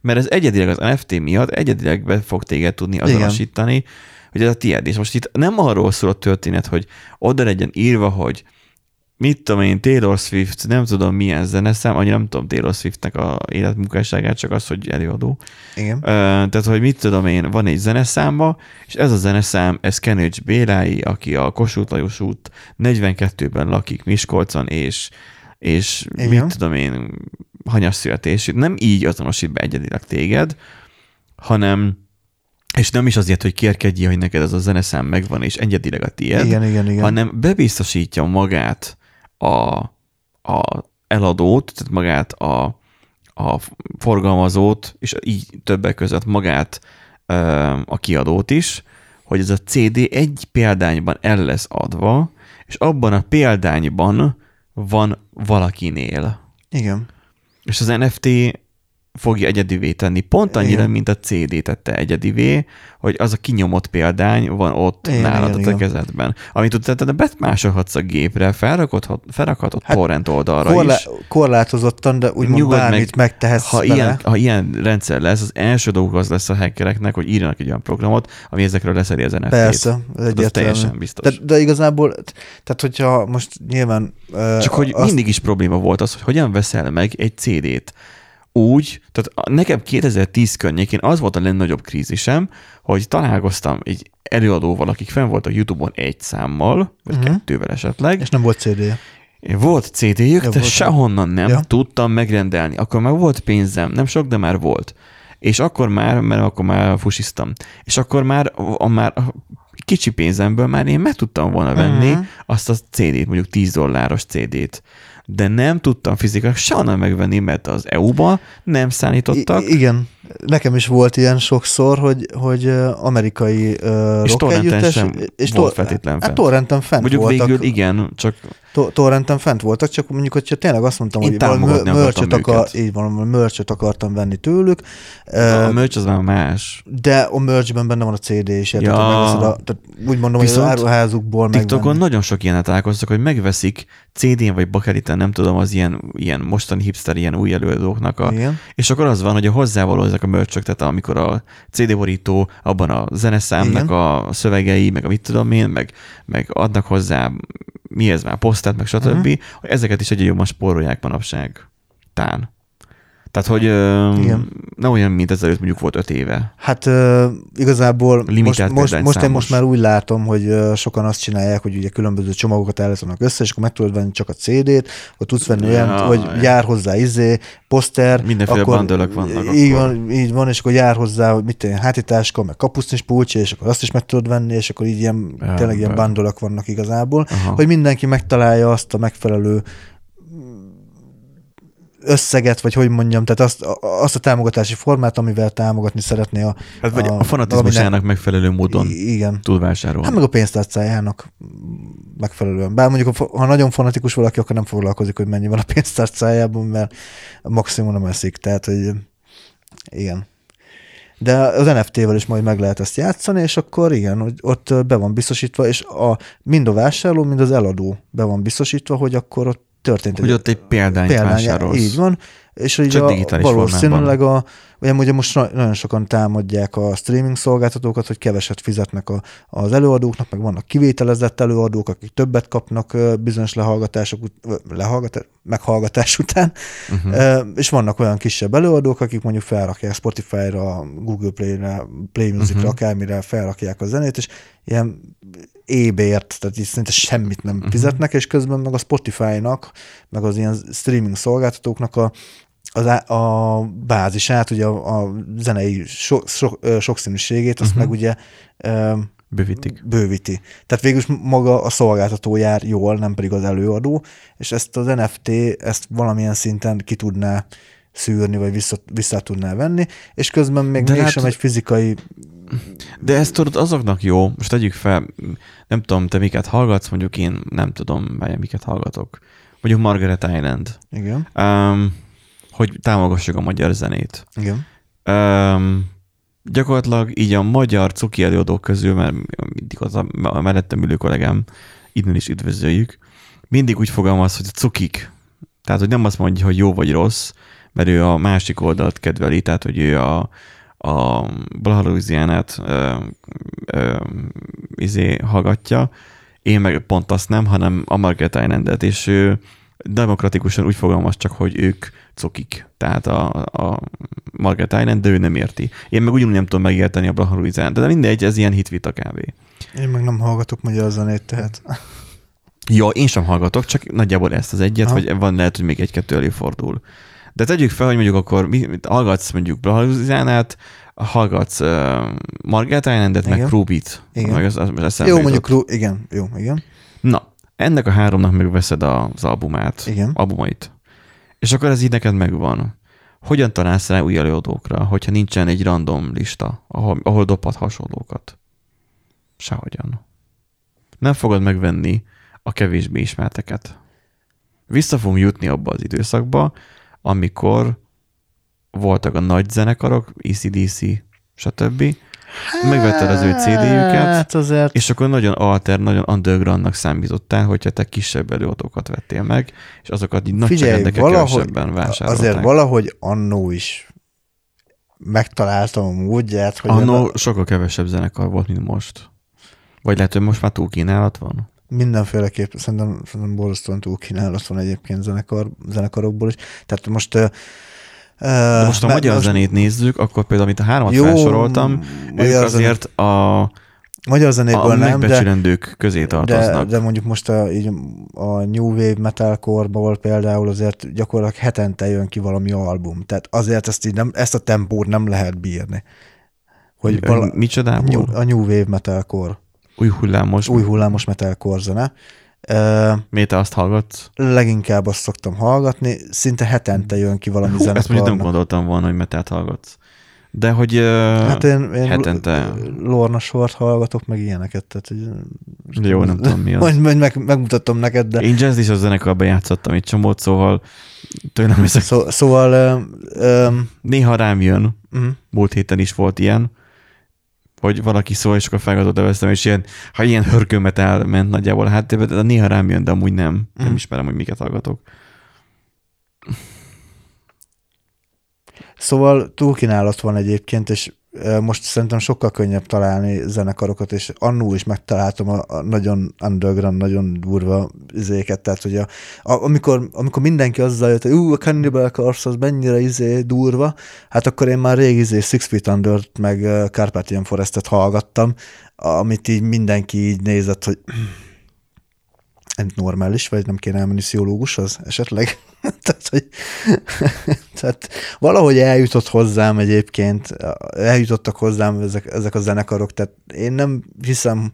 Mert ez egyedileg az NFT miatt egyedileg be fog téged tudni azonosítani, igen. Hogy ez a tiéd. És most itt nem arról szól a történet, hogy oda legyen írva, hogy mit tudom én, Taylor Swift, nem tudom milyen zeneszám, annyira nem tudom Taylor Swiftnek a életmunkásságát, csak az, hogy előadó. Igen. Tehát, hogy mit tudom én, van egy zeneszáma, és ez a zeneszám, ez Kenőcs Bélái, aki a Kossuth Lajos út 42-ben lakik Miskolcon, és mit tudom én, hanyas születésű. Nem így azonosít be egyedileg téged, hanem... És nem is azért, hogy kérkedjél, hogy neked ez a zeneszám megvan, és egyedileg a tiéd, igen. Hanem bebiztosítja magát a eladót, tehát magát a forgalmazót, és így többek között magát a kiadót is, hogy ez a CD egy példányban el lesz adva, és abban a példányban van valakinél. Igen. És az NFT fogja egyedivé tenni. Pont annyira, mint a CD tette egyedivé, hogy az a kinyomott példány van ott nálad a kezedben. Amit utána betmásolhatsz a gépre, felrakhatod torrent oldalra is. Korlátozottan, de úgymond bármit megtehetsz. Ha ilyen rendszer lesz, az első dolog az lesz a hackereknek, hogy írjanak egy olyan programot, ami ezekről leszedi az NFT-t. Persze, ez teljesen biztos. De igazából, tehát hogyha most nyilván... Csak hogy mindig is probléma volt az, hogy hogyan veszel meg egy CD-t. Úgy, tehát nekem 2010 környékén az volt a legnagyobb krízisem, hogy találkoztam egy előadóval, akik fenn voltak YouTube-on egy számmal, vagy kettővel esetleg. És nem volt CD-je. Volt CD-jük, de sehonnan nem tudtam megrendelni. Akkor már volt pénzem, nem sok, de már volt. És akkor már, mert akkor már fusiztam. És akkor már kicsi pénzemből már én meg tudtam volna venni azt a CD-t, mondjuk $10 CD-t. De nem tudtam fizikailag sehonnan megvenni, mert az EU-ba nem szállítottak. Igen, nekem is volt ilyen sokszor, hogy amerikai rockegyüttes... És volt feltétlen fent. Torrenten fent mondjuk voltak. Mondjuk végül igen, csak... Torrenten fent voltak, csak mondjuk, hogyha tényleg azt mondtam, én hogy merch-öt akartam venni tőlük. A merch az már más. De a merch-ben benne van a CD is. Ja. Tehát úgy mondom, viszont hogy az áruházukból megvenni. TikTokon nagyon sok ilyen találkoztak, hogy megveszik CD-n vagy bakeliten, nem tudom, az ilyen mostani hipster, ilyen új előadóknak. És akkor az van, hogy a hozzávaló ezek a merch-ök, tehát amikor a CD-borító, abban a zeneszámnak a szövegei, meg a mit tudom én, meg adnak hozzá mi ez már, posztát, meg stb. Hogy ezeket is egyre jobban spórolják manapság. Tehát, hogy nem olyan, mint ezelőtt mondjuk volt 5 éve. Hát igazából most én már úgy látom, hogy sokan azt csinálják, hogy ugye különböző csomagokat állítanak össze, és akkor meg tudod venni csak a CD-t, akkor tudsz venni olyan, hogy jár hozzá poszter. Mindenféle bandolok vannak. Így van, és akkor jár hozzá, hogy mit hátitáska, meg kapusznispulcsi, és akkor azt is meg tudod venni, és akkor így tényleg ilyen bandolok vannak igazából, hogy mindenki megtalálja azt a megfelelő összeget, vagy hogy mondjam, tehát azt a támogatási formát, amivel támogatni szeretné a... Hát vagy a fanatizmusának megfelelő módon tud vásárolni. Hát meg a pénztárcájának megfelelően. Bár mondjuk, ha nagyon fanatikus valaki, akkor nem foglalkozik, hogy mennyi van a pénztárcájában, mert maximum nem eszik. Tehát, hogy igen. De az NFT-vel is majd meg lehet ezt játszani, és akkor igen, ott be van biztosítva, és mind a vásárló, mind az eladó be van biztosítva, hogy akkor ott történt. Hogy ott egy példányt vásárolsz. Így van, és így valószínűleg ugye most nagyon sokan támadják a streaming szolgáltatókat, hogy keveset fizetnek az előadóknak, meg vannak kivételezett előadók, akik többet kapnak bizonyos meghallgatás után, és vannak olyan kisebb előadók, akik mondjuk felrakják Spotify-ra, Google Play-re, Play Music-ra, akármire felrakják a zenét, és ilyen ébért, tehát így szinte semmit nem fizetnek, és közben meg a Spotify-nak, meg az ilyen streaming szolgáltatóknak a bázisát, ugye a zenei sokszínűségét, azt meg ugye bővíti. Tehát végülis maga a szolgáltató jár jól, nem pedig az előadó, és ezt az NFT ezt valamilyen szinten ki tudná szűrni, vagy vissza tudná venni, és közben mégsem egy fizikai... De ezt tudod, azoknak jó, most tegyük fel, nem tudom, te miket hallgatsz, mondjuk én nem tudom, miket hallgatok. Mondjuk Margaret Island. Igen. Hogy támogassuk a magyar zenét. Igen. Gyakorlatilag így a magyar cuki előadók közül, mert mindig az a mellettem ülő kollégám, innen is üdvözöljük, mindig úgy fogalmaz, hogy cukik. Tehát, hogy nem azt mondja, hogy jó vagy rossz, mert ő a másik oldalt kedveli, tehát, hogy ő a Blahalouisianát hallgatja, én meg pont azt nem, hanem a Margaret Islandet, és ő demokratikusan úgy fogalmaz csak, hogy ők cukik, tehát a Margaret Island, de ő nem érti. Én meg ugyanúgy nem tudom megérteni a Blahalouisianát, de mindegy, ez ilyen hitvita kávé. Én meg nem hallgatok magyar zenét, tehát... Ja, én sem hallgatok, csak nagyjából ezt az egyet, vagy van lehet, hogy még egy-kettő előfordul. De tegyük fel, hogy mondjuk akkor hallgatsz mondjuk Blahalouisianát, hallgatsz Margaret Islandet, meg Krubit. Jó, mondjuk Krubit, igen. Na, ennek a háromnak megveszed az albumait. És akkor ez így neked megvan. Hogyan találsz rá új előadókra, hogyha nincsen egy random lista, ahol dobhat hasonlókat? Sehogyan. Nem fogod megvenni a kevésbé ismerteket. Vissza fogunk jutni abba az időszakba, amikor voltak a nagy zenekarok, AC/DC, stb. Megvetted az ő CD-jüket, hát azért... és akkor nagyon alter, nagyon undergroundnak számítottál, hogyha te kisebb előadókat vettél meg, és azokat így nagy cserendeket kevesebben vásárolták. Azért valahogy annó is megtaláltam a módját, hogy... Annó sokkal kevesebb zenekar volt, mint most. Vagy lehet, hogy most már túlkínálat van? Mindenféleképpen, szerintem borzasztóan túlkínálat van egyébként zenekarokból is. Tehát most... De most a magyar zenét nézzük, akkor például, amit a háromat felsoroltam, ők azért a magyar zenéből megbecsülendők közé tartoznak. De mondjuk most a New Wave metalcore-ból például azért gyakorlatilag hetente jön ki valami album. Tehát azért ezt a tempót nem lehet bírni. Hogy micsodából? A New Wave metalcore. Új hullámos metalcore zene. Miért te azt hallgatsz? Leginkább azt szoktam hallgatni, szinte hetente jön ki valami zenekar. Ezt mondjuk nem gondoltam volna, hogy metát hallgatsz. De hogy hát én hetente... Lorna Short hallgatok, meg ilyeneket. Tehát, jó, nem tudom mi az. Majd megmutatom neked, de... Én jazz is a zenekarban játszottam egy csomót, szóval tőlem hiszek. Szóval... néha rám jön. Múlt héten is volt ilyen, hogy valaki szól, és akkor felgatott elvesztem, és ilyen, ha ilyen hörgőmet elment nagyjából a háttérbe, de néha rám jön, de amúgy nem ismerem, hogy miket hallgatok. Szóval túlkínálat van egyébként, és most szerintem sokkal könnyebb találni zenekarokat, és annól is megtaláltam a nagyon underground, nagyon durva izéket, tehát hogy amikor mindenki azzal jött, hogy a Cannibal Corpse az mennyire durva, hát akkor én már rég Six Feet Under-t meg Carpathian Forest-et hallgattam, amit így mindenki így nézett, hogy normális, vagy nem kéne elmenni pszichológushoz esetleg. Tehát valahogy eljutott hozzám egyébként, eljutottak hozzám ezek a zenekarok, tehát én nem hiszem,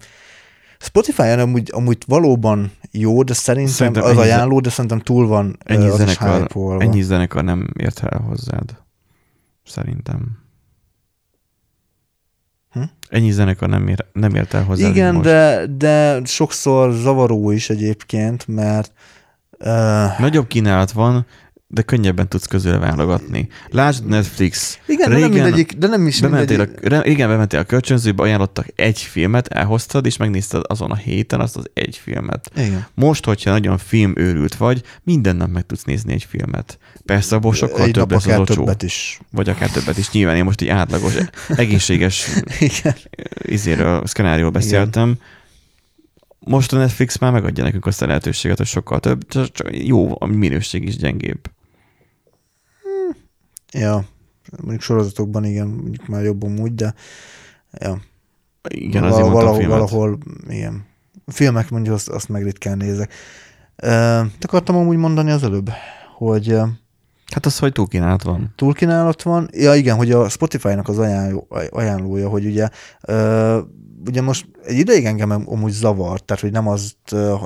Spotify-on amúgy valóban jó, de szerintem az ajánló, de szerintem túl van az is hype-olva. Ennyi zenekar nem ért el hozzád. Szerintem. Ennyi zenekar nem ért el hozzá. Igen, most. De sokszor zavaró is egyébként, mert... Nagyobb kínálat van, de könnyebben tudsz közül válogatni. Lásd Netflix. Igen, régen, bementél a kölcsönzőbe, ajánlottak egy filmet, elhoztad, és megnézted azon a héten azt az egy filmet. Igen. Most, hogyha nagyon filmőrült vagy, minden nap meg tudsz nézni egy filmet. Persze, abból sokkal több lesz az ocsó. Vagy akár többet is. Nyilván én most egy átlagos, egészséges szkenárióról beszéltem. Igen. Most a Netflix már megadja nekünk azt a lehetőséget, hogy sokkal több, csak jó, a minőség is gyengébb. Ja, mondjuk sorozatokban igen, mondjuk már jobban úgy, de ja. Igen, azért mondtam filmet. Valahol, igen. A filmek mondjuk azt meg ritkán nézek. Akartam amúgy mondani az előbb, hogy... Hát az, hogy túlkínálat van. Túlkínálat van. Ja igen, hogy a Spotify-nak az ajánlója, hogy ugye most egy ideig engem amúgy zavart, tehát hogy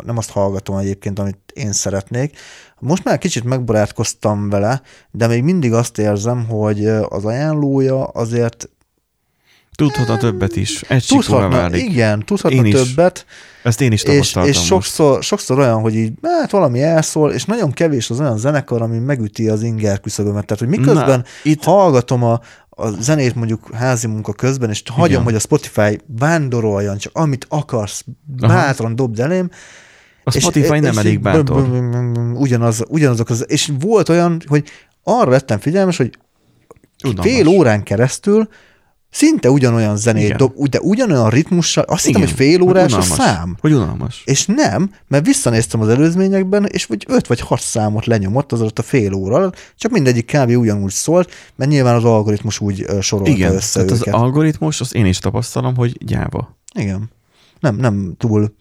nem azt hallgatom egyébként, amit én szeretnék. Most már kicsit megbarátkoztam vele, de még mindig azt érzem, hogy az ajánlója azért... Tudhatna többet is. Egy csíkóra válik. Igen, tudhatna többet. Ezt én is tapasztaltam. És sokszor olyan, hogy így, hát valami elszól, és nagyon kevés az olyan zenekar, ami megüti az inger küszöbömet. Tehát, hogy miközben hallgatom a zenét mondjuk házi munka közben, és hagyom, hogy a Spotify vándoroljon, csak amit akarsz, bátran dobd elém. A Spotify nem elég bátor. Ugyanazok az, és volt olyan, hogy arra lettem figyelmes, hogy fél órán keresztül szinte ugyanolyan zenét dob, de ugyanolyan ritmussal, azt hittem, hogy fél órás a szám. Hogy unalmas. És nem, mert visszanéztem az előzményekben, és vagy 5 vagy 6 számot lenyomott az alatt a fél óra, csak mindegyik kb. Ugyanúgy szólt, mert nyilván az algoritmus úgy sorolta össze őket. Igen, az algoritmus, azt én is tapasztalom, hogy gyáva. Igen. Nem túl...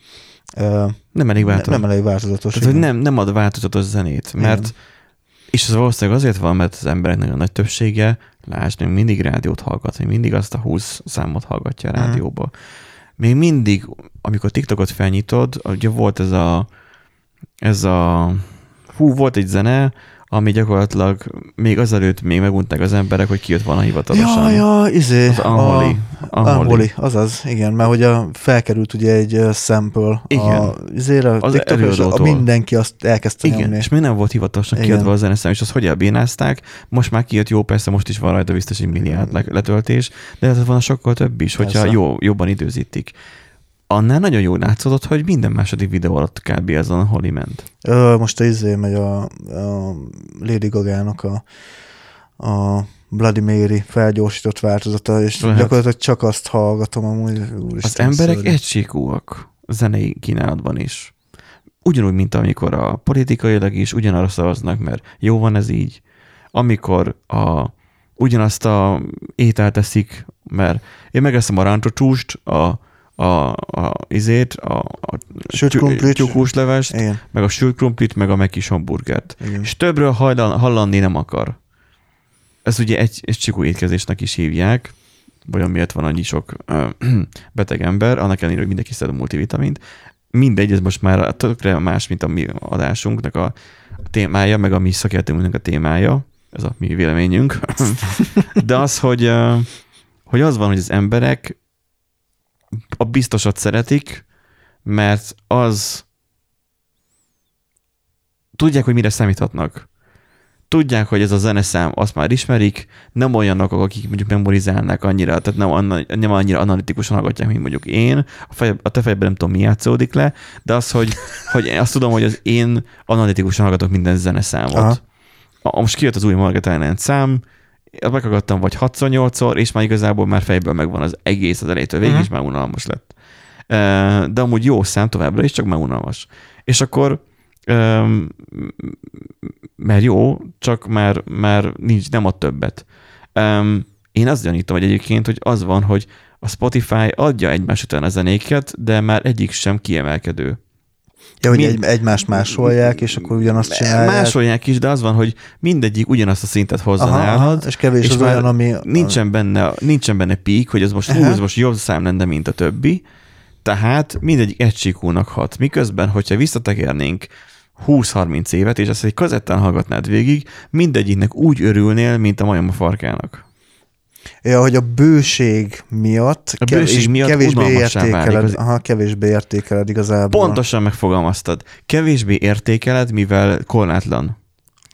nem elég változatos. Nem elég változatos. Tehát, hogy nem ad változatos zenét, mert... Igen. És ez valószínűleg azért van, mert az emberek nagyon nagy többsége, lásd, még mindig rádiót hallgat, még mindig azt a 20 számot hallgatja a rádióba. Még mindig, amikor TikTokot felnyitod, ugye volt ez a volt egy zene, ami gyakorlatilag még azelőtt még megunták az emberek, hogy kijött volna hivatalosan. Az Unholy. Unholy, azaz, igen, mert hogy felkerült ugye egy sample az előadótól. Mindenki azt elkezdte nyomni. Igen, és még nem volt hivatalosan kiadva a zeneszám, és azt hogy elbénázták, most már kijött, jó, persze most is van rajta biztos egy milliárd letöltés, de ez van sokkal több is, hogyha jobban időzítik. Annál nagyon jól látszott, hogy minden második videó alatt kb. Az Unholy ment. Most megy a Lady Gaga-nak a Bloody Mary felgyorsított változata, és gyakorlatilag csak azt hallgatom amúgy. Az emberek egysíkúak zenei kínálatban is. Ugyanúgy, mint amikor a politikailag is ugyanarra szavaznak, mert jó van ez így. Amikor ugyanazt a ételt eszik, mert én megeszem a rántocsúst, a tyúkhúslevest, meg a sült krumplit, meg a megkis hamburgert. Igen. És többről hallani nem akar. Ez ugye egy csikú étkezésnek is hívják, vagy amiért van annyi sok beteg ember, annak ellenére, hogy mindenki szed a multivitamint. Mindegy, ez most már tökre más, mint a mi adásunknak a témája, meg a mi szakértőnknek a témája. Ez a mi véleményünk. De az, hogy az van, hogy az emberek a biztosat szeretik, mert az tudják, hogy mire számíthatnak. Tudják, hogy ez a zeneszám, azt már ismerik, nem olyanok, akik mondjuk memorizálnak annyira, tehát nem annyira analitikusan hallgatják, mint mondjuk én. A te fejben nem tudom, mi játszódik le, de az, hogy azt tudom, hogy az én analitikusan hallgatok minden zeneszámot. Aha. Most kijött az új Margaret Island szám, meghallgattam vagy 6-8-szor, és már igazából már fejből megvan az egész az elejétől végig, és már unalmas lett. De amúgy jó szám továbbra is, csak már unalmas. És akkor mert jó, csak már nincs, nem ad többet. Én azt gyanítom, hogy egyébként, hogy az van, hogy a Spotify adja egymás után a zenéket, de már egyik sem kiemelkedő. Ja, hogy egymást másolják, és akkor ugyanazt csinálják. Másolják is, de az van, hogy mindegyik ugyanazt a szintet hozzá nálad, és kevés és az olyan, ami... Nincsen benne pík, hogy ez most, most jobb szám lenne, mint a többi, tehát mindegyik egysíkúnak hat. Miközben, hogyha visszatekernénk 20-30 évet, és ezt egy kazettán hallgatnád végig, mindegyiknek úgy örülnél, mint a majom a farkának. Ja, hogy a bőség miatt, kevésbé értékeled igazából. Pontosan megfogalmaztad. Kevésbé értékeled, mivel korlátlan.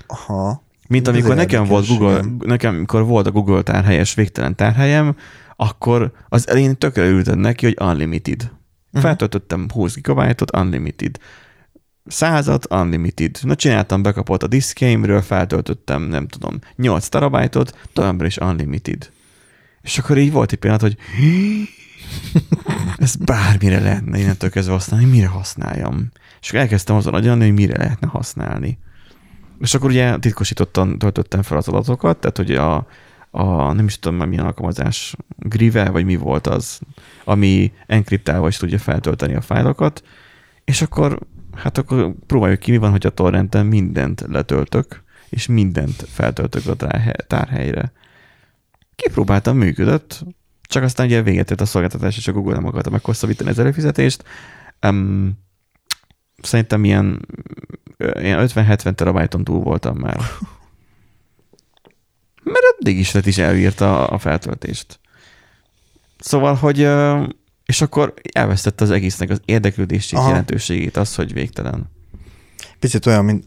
Aha. Mint amikor nekem volt a Google tárhelyes végtelen tárhelyem, akkor az elején tökre ültem neki, hogy unlimited. Feltöltöttem 20 GB-ot, unlimited. 100-at, unlimited. Na, csináltam bekapott a diszkheimről, feltöltöttem, nem tudom, 8 terabájtot, továbbra is unlimited. És akkor így volt egy pillanat, hogy ez bármire lehetne innentől kezdve használni, mire használjam. És akkor elkezdtem azon agyalni, hogy mire lehetne használni. És akkor ugye titkosítottan töltöttem fel az adatokat, tehát hogy nem is tudom már milyen alkalmazás, Grivel, vagy mi volt az, ami enkriptálva is tudja feltölteni a fájlokat, és akkor próbáljuk ki, mi van, hogy a torrenten mindent letöltök, és mindent feltöltök a tárhelyre. Kipróbáltam, működött, csak aztán ugye véget ért a szolgáltatás, és a Google nem akarta meghosszabbítani az előfizetést. Szerintem ilyen 50-70 terabájton túl voltam már. Mert eddig is lett is elírta a feltöltést. Szóval, hogy... És akkor elvesztette az egésznek az érdeklődését, jelentőségét, az, hogy végtelen. Picit olyan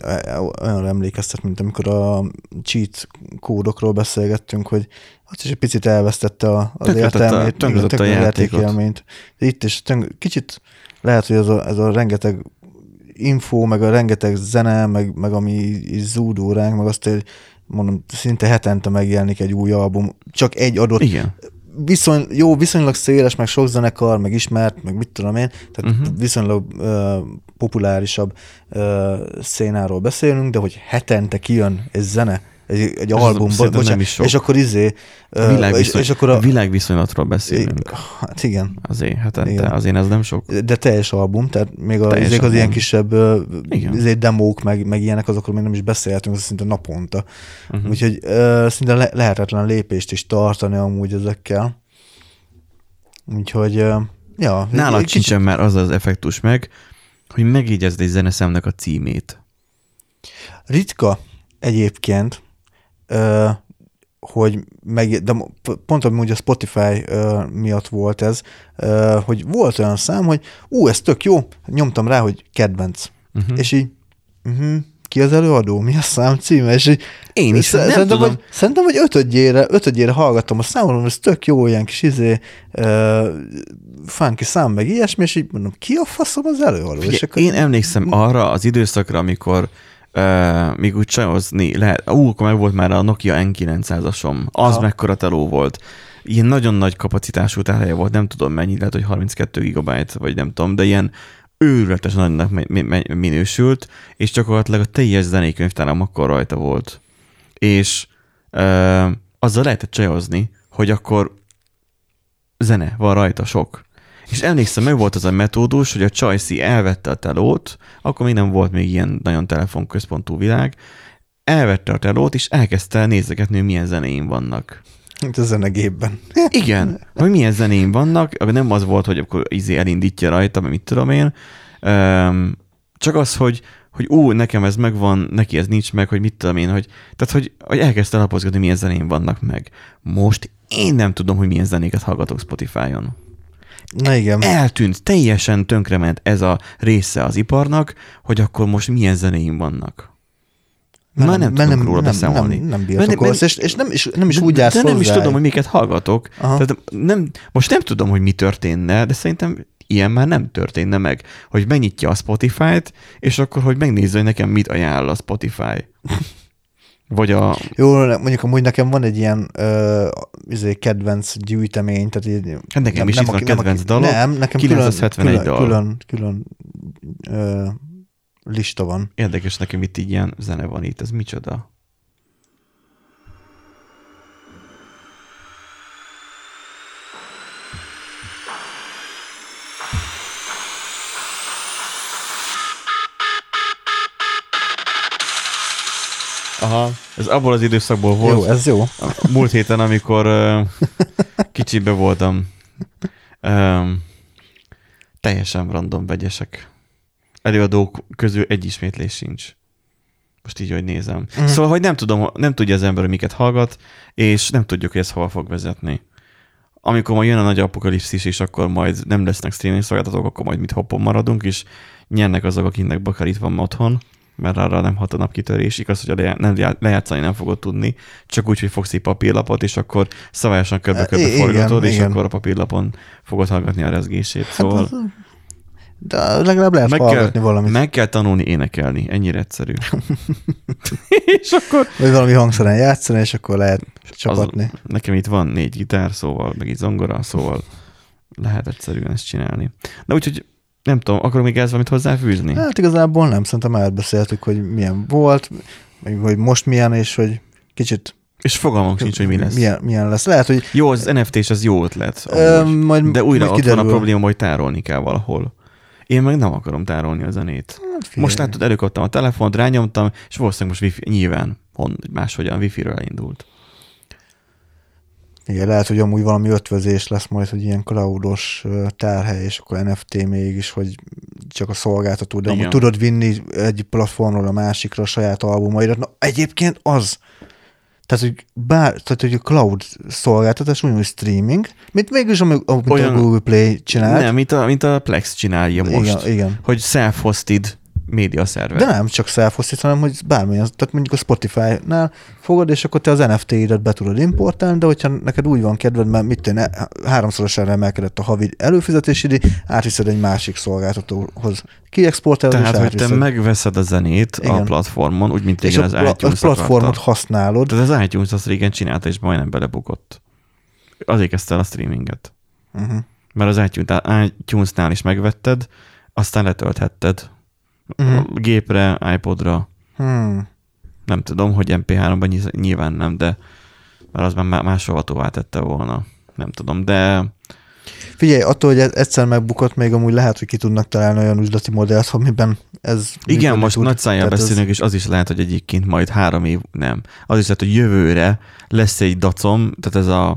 emlékeztet, mint amikor a cheat kódokról beszélgettünk, hogy az is egy picit elvesztette az értelmét, tönkretett a játékélményt. Itt is kicsit lehet, hogy ez a rengeteg info, meg a rengeteg zene, meg ami zúdul ránk, meg azt mondom, szinte hetente megjelenik egy új album, csak egy adott... Igen. Viszonylag széles, meg sok zenekar, meg ismert, meg mit tudom én, tehát viszonylag populárisabb szénáról beszélünk, de hogy hetente kijön egy zene, egy album, és akkor a világviszonylatról beszélünk. Hát igen. Azért hetente, igen. Azért ez nem sok. De teljes album, tehát még az ilyen kisebb demók, meg ilyenek, azokról még nem is beszélhetünk, az szinte naponta. Úgyhogy szinte lehetetlen lépést is tartani amúgy ezekkel. Úgyhogy, ja. Nálad sincsen már az az effektus hogy megígyezd egy zeneszámnak a címét. Ritka. egyébként, hogy meg, de pont amúgy a Spotify miatt volt ez, hogy volt olyan szám, hogy ez tök jó, nyomtam rá, hogy kedvenc. Uh-huh. És így, ki az előadó? Mi a szám címe? És így, én is nem tudom. Szerintem, hogy ötödjére hallgattam a számolom, ez tök jó, olyan kis funky szám, meg ilyesmi, és így mondom, ki a faszom az előadó? Figyelj, és akkor én emlékszem arra az időszakra, amikor még úgy csajozni lehet. Akkor meg volt már a Nokia N900-asom. Az mekkora teló volt. Ilyen nagyon nagy kapacitású tárhelye volt, nem tudom mennyi, lehet, hogy 32 gigabyte, vagy nem tudom, de ilyen őrületes nagynak minősült, és gyakorlatilag a teljes zenékönyvtáram akkor rajta volt. És azzal lehetett csajozni, hogy akkor zene van rajta sok. És emlékszem, meg volt az a metódus, hogy a csajszi elvette a telót, akkor még nem volt még ilyen nagyon telefonközpontú világ, elvette a telót, és elkezdte nézegetni, milyen zenéim vannak. Mint a zenegépben. Igen, hogy milyen zenéim vannak, nem az volt, hogy akkor elindítja rajta, mert mit tudom én, csak az, hogy nekem ez megvan, neki ez nincs meg, hogy mit tudom én, hogy elkezdte lapozgatni, milyen zenéim vannak meg. Most én nem tudom, hogy milyen zenéket hallgatok Spotify-on. Na igen. Eltűnt, teljesen tönkrement ez a része az iparnak, hogy akkor most milyen zenéim vannak. Már nem tudok róla beszámolni. Nem birtokolsz, és nem is úgy állsz hozzá. Nem is tudom, hogy miket hallgatok. Tehát most nem tudom, hogy mi történne, de szerintem ilyen már nem történne meg, hogy megnyitja a Spotify-t, és akkor, hogy megnézze, hogy nekem mit ajánl a Spotify. Vagy a... Jó, mondjuk amúgy nekem van egy ilyen kedvenc gyűjtemény, tehát így... Hát nekem nem, is nem itt van kedvenc dalok, nem, nekem 971 dal. Külön lista van. Érdekes, nekem itt így ilyen zene van itt, ez micsoda? Aha, ez abból az időszakból volt. Jó, ez jó. Múlt héten, amikor kicsibe voltam. Teljesen random vegyesek. Előadók közül egy ismétlés sincs. Most így, hogy nézem. Mm. Szóval, hogy nem tudja az ember, hogy miket hallgat, és nem tudjuk, hogy ez hova fog vezetni. Amikor majd jön a nagy apokalipszis, és akkor majd nem lesznek streaming szolgáltatók, akkor majd mit hoppon maradunk, és nyernek azok, akiknek bakarit van otthon, mert arra nem hat a napkitörés, igaz, hogy lejátszani nem fogod tudni, csak úgy, hogy fogsz egy papírlapot, és akkor szabályosan körbe-körbe forgatod, és akkor a papírlapon fogod hallgatni a rezgését. Szóval... Hát, de legalább lehet hallgatni valamit. Meg kell tanulni énekelni, ennyire egyszerű. És akkor... Vagy valami hangszeren játszani, és akkor lehet csapatni. Nekem itt van 4 gitár, szóval, meg itt zongora, szóval lehet egyszerűen ezt csinálni. Na úgyhogy nem tudom, akarok még ezt valamit hozzáfűzni? Hát igazából nem, szerintem átbeszéltük, hogy milyen volt, hogy most milyen, és hogy kicsit... És fogalmunk sincs, hogy mi lesz. Milyen lesz. Lehet, hogy... Jó, az NFT-s az jó ötlet. De újra ott van a probléma, hogy tárolni kell valahol. Én meg nem akarom tárolni a zenét. Hát, most látod, előkaptam a telefont, rányomtam, és valószínűleg most wifi, nyilván máshogyan wifi-ről elindult. Igen, lehet, hogy amúgy valami ötvözés lesz majd, hogy ilyen cloudos tárhely, és akkor NFT mégis, hogy csak a szolgáltató, de amúgy tudod vinni egy platformról a másikra a saját albumaidat. Na egyébként az... Tehát, hogy a cloud szolgáltatás, úgymond streaming, mint mégis, amit olyan, a Google Play csinál. Nem, mint a Plex csinálja most. Igen. Hogy self-hosted média szerver. De nem csak self-hosted, hanem hogy bármilyen, tehát mondjuk a Spotify-nál fogod, és akkor te az NFT-idet be tudod importálni, de hogyha neked úgy van kedved, mert háromszorosára emelkedett a havi előfizetésidi, átviszed egy másik szolgáltatóhoz. Kiexportálod, és átviszed. Tehát, hogy te megveszed a zenét a platformon, úgy, mint régen az iTunes akarta. És a platformot használod. Tehát az iTunes azt régen csinálta, és majdnem belebukott. Azért kezdte el a streaminget. Uh-huh. Mert az iTunes-nál is megvetted, aztán letölthetted. Gépre, iPodra. Nem tudom, hogy MP3-ban nyilván nem, de az már máshova tovább tette volna. Nem tudom, de... Figyelj, attól, hogy egyszer megbukott, még amúgy lehet, hogy ki tudnak találni olyan üzleti modellt, amiben ez... Igen, most nagy szájjal beszélünk, és az is lehet, hogy egyébként majd 3 év... Nem. Az is lehet, hogy jövőre lesz egy dacom, tehát ez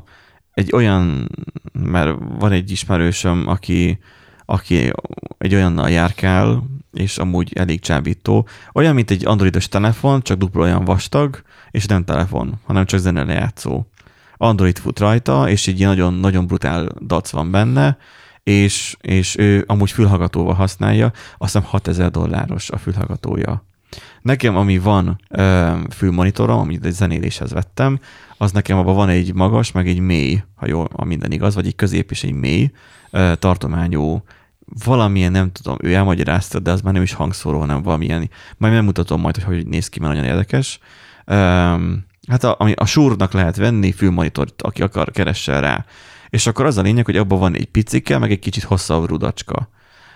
egy olyan... Mert van egy ismerősöm, aki aki egy olyannal járkál, és amúgy elég csábító. Olyan, mint egy androidos telefon, csak dupla olyan vastag, és nem telefon, hanem csak zenelejátszó. Android fut rajta, és így nagyon-nagyon brutál dac van benne, és ő amúgy fülhallgatóval használja, azt hiszem $6000 a fülhallgatója. Nekem, ami van fülmonitorom, amit egy zenéléshez vettem, az nekem abban van egy magas, meg egy mély, ha jól, ha minden igaz, vagy egy közép és egy mély tartományú, valamilyen, nem tudom, ő elmagyarázta, de az már nem is hangszóró, hanem valamilyen, majd megmutatom majd, hogy néz ki, mert nagyon érdekes. Hát a Shure-nak lehet venni fülmonitort, aki akar, keressen rá. És akkor az a lényeg, hogy abban van egy picike, meg egy kicsit hosszabb rudacska.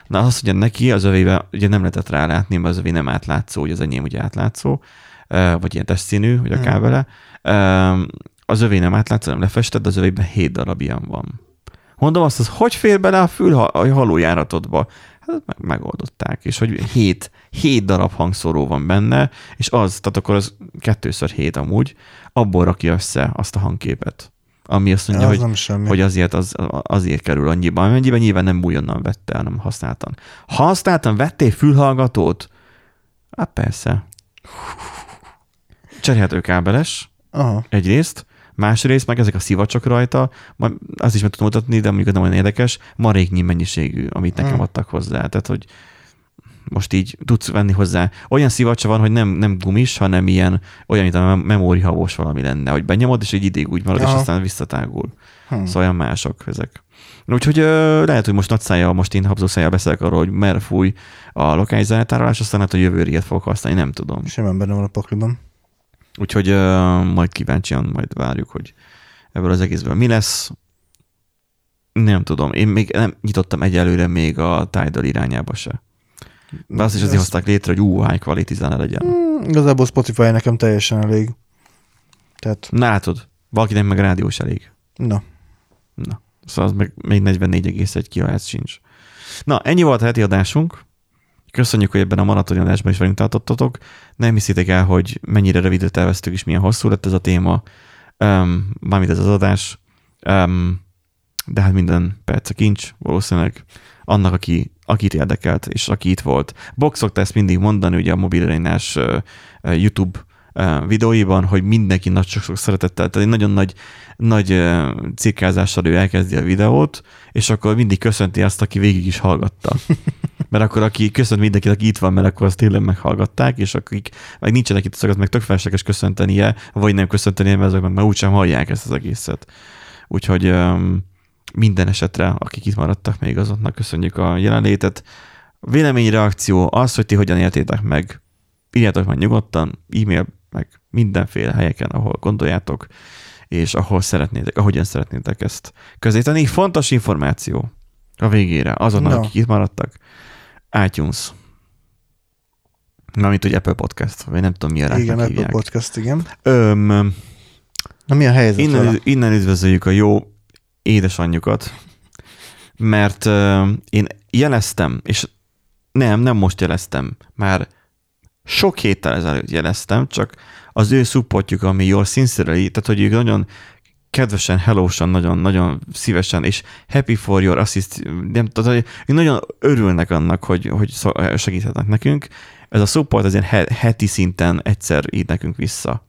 Na azt, hogy neki az övébe, ugye nem lehetett rálátni, mert az övé nem átlátszó, hogy az enyém ugye átlátszó, vagy ilyen testszínű, vagy akár vele. Az övé nem átlátszó, nem lefestett, de az övében 7 darab ilyen van. Mondom azt, az hogy fér bele a fülhalójáratodba? Hát megoldották, és hogy 7 darab hangszóró van benne, és az, tehát akkor az 2x7 amúgy, abból rakja össze azt a hangképet, ami azt mondja, ja, hogy azért kerül annyiban, amennyiben nyilván nem újonnan vette, hanem használtam. Ha használtam, vettél fülhallgatót? Hát persze. Cserélhető kábeles, egyrészt, másrészt, meg ezek a szivacsok rajta, majd azt is meg tudom mutatni, de mondjuk nem olyan érdekes, maréknyi mennyiségű, amit nekem adtak hozzá. Tehát, hogy most így tudsz venni hozzá. Olyan szivacsa van, hogy nem gumis, hanem ilyen, olyan, mint a memórihavós valami lenne, hogy benyomod, és egy ideig úgy marad, és aztán visszatágul. Szóval olyan mások ezek. Úgyhogy lehet, hogy most nagy szájjal, most én habzó szájjal beszélek arról, hogy merre fúj a lokális zenetárolás, aztán hát a jövőre ilyet fogok használni, nem tudom. Simán benne van a pakliban. Úgyhogy majd kíváncsian majd várjuk, hogy ebből az egészből mi lesz. Nem tudom. Én még nem nyitottam egyelőre még a Tidal irányába se. De azt is azért hozták létre, hogy high quality zene legyen. Igazából Spotify nekem teljesen elég. Tehát... Na látod, valakinek meg rádiós elég. Na. Szóval az meg még 44,1 kHz sincs. Na, ennyi volt a heti adásunk. Köszönjük, hogy ebben a maratoni adásban is velünk tartottatok. Nem hiszitek el, hogy mennyire rövidre terveztük, és milyen hosszú lett ez a téma. Mármint ez az adás. De hát minden perc a kincs, valószínűleg annak, akit érdekelt, és aki itt volt. Box szokta ezt mindig mondani, ugye a mobilarényás YouTube videóiban, hogy mindenki nagy sok szeretettel, tehát egy nagyon nagy cirkázással ő elkezdi a videót, és akkor mindig köszönti azt, aki végig is hallgatta. Mert akkor aki köszönt mindenkit, aki itt van, mert akkor azt tényleg meghallgatták, és akik meg nincsenek itt, azokat meg tök felesleges köszöntenie, vagy nem köszöntenie, mert azok meg már úgysem hallják ezt az egészet. Úgyhogy minden esetre, akik itt maradtak, még azoknak köszönjük a jelenlétet. Vélemény, reakció, az, hogy ti hogyan éltétek meg. Írjátok meg nyugodtan, e-mail, meg mindenféle helyeken, ahol gondoljátok, és ahol szeretnétek, ahogyan szeretnétek ezt közéteni. Fontos információ a végére, azoknak, akik itt maradtak. iTunes. Mármint, hogy Apple Podcast, vagy nem tudom, milyen ráknak hívják. Igen, Apple Podcast, igen. Na, mi a helyzet? Innen üdvözöljük a jó édesanyjukat, mert én jeleztem, és nem most jeleztem, már sok héttel ezelőtt jeleztem, csak az ő supportjuk, ami your sincerely, tehát hogy ők nagyon kedvesen, hellósan, nagyon szívesen, és happy for your assist, nem tudom, hogy nagyon örülnek annak, hogy segíthetnek nekünk. Ez a support azért heti szinten egyszer ír nekünk vissza.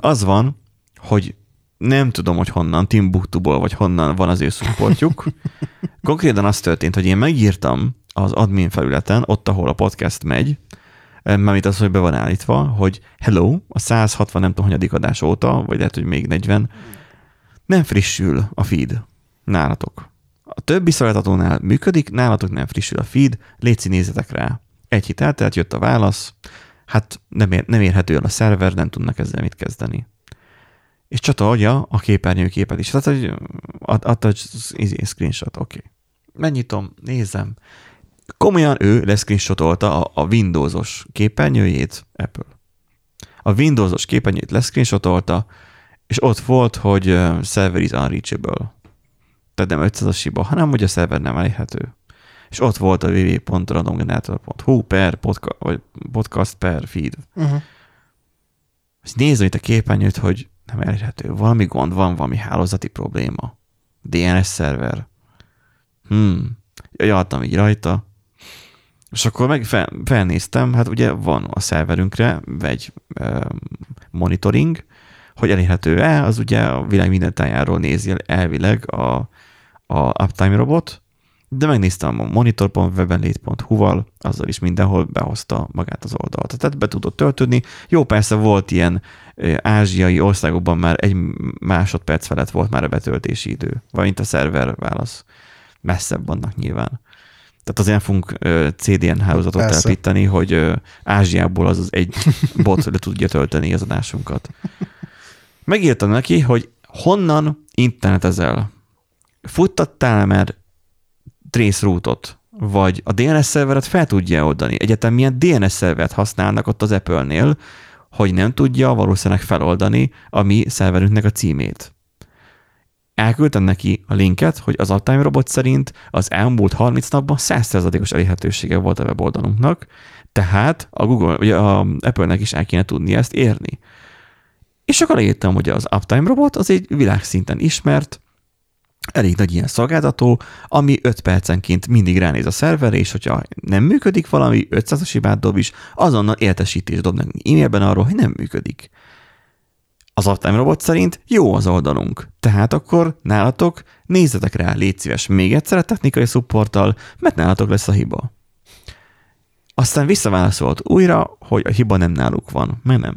Az van, hogy nem tudom, hogy honnan, Timbuktuból, vagy honnan van az ő supportjuk. Konkrétan az történt, hogy én megírtam az admin felületen, ott, ahol a podcast megy, mármint az, hogy be van állítva, hogy hello, a 160 nem tudom, hanyadik adás óta, vagy lehet, hogy még 40, nem frissül a feed nálatok. A többi szolgáltatónál működik, nálatok nem frissül a feed, létszi, nézzetek rá. Egy hét eltelt, jött a válasz, hát nem érhető el a szerver, nem tudnak ezzel mit kezdeni. És csatolja a képernyőképet is. Tehát, hogy adta egy screenshot, oké. Megnyitom, nézem. Komolyan ő leszcreenshotolta a Windows-os képernyőjét, Apple. A Windows-os képernyőjét leszcreenshotolta, és ott volt, hogy server is unreachable. Tehát nem 500-as hiba, hanem hogy a server nem elérhető. És ott volt a www.randomgenerator.hu /podcast/feed. Nézem itt a képernyőt, hogy nem elérhető. Valami gond van, valami hálózati probléma. DNS szerver. jaltam így rajta, és akkor meg felnéztem, hát ugye van a szerverünkre egy monitoring, hogy elérhető-e, az ugye a világ minden tájáról nézi elvileg a Uptime Robot, de megnéztem a monitor.webenlét.hu-val, azzal is mindenhol behozta magát az oldalt. Tehát be tudott töltődni. Jó, persze volt ilyen ázsiai országokban már egy másodperc felett volt már a betöltési idő, valamint a szerver válasz. Messzebb vannak nyilván. Tehát azért fogunk CDN hálózatot telepíteni, hogy Ázsiából az az egy bot le tudja tölteni az adásunkat. Megírtam neki, hogy honnan internetezel. Futtattál már traceroute-ot, vagy a DNS szerveret fel tudja oldani. Egyetem milyen DNS szervert használnak ott az Apple-nél, hogy nem tudja valószínűleg feloldani a mi szerverünknek a címét. Elküldtem neki a linket, hogy az Uptime Robot szerint az elmúlt 30 napban 100%-os elérhetősége volt a weboldalunknak, tehát a Google, ugye a Apple-nek is el kéne tudni ezt érni. És akkor leírtam, hogy az Uptime Robot az egy világszinten ismert, elég nagy ilyen szolgáltató, ami 5 percenként mindig ránéz a szerverre, és hogyha nem működik valami, 500-as hibát dob is, azonnal értesítést dobnak e-mailben arról, hogy nem működik. Az Uptime Robot szerint jó az oldalunk, tehát akkor nálatok nézzetek rá, légy szíves még egyszer a technikai supporttal, mert nálatok lesz a hiba. Aztán visszaválaszolt újra, hogy a hiba nem náluk van, mert nem.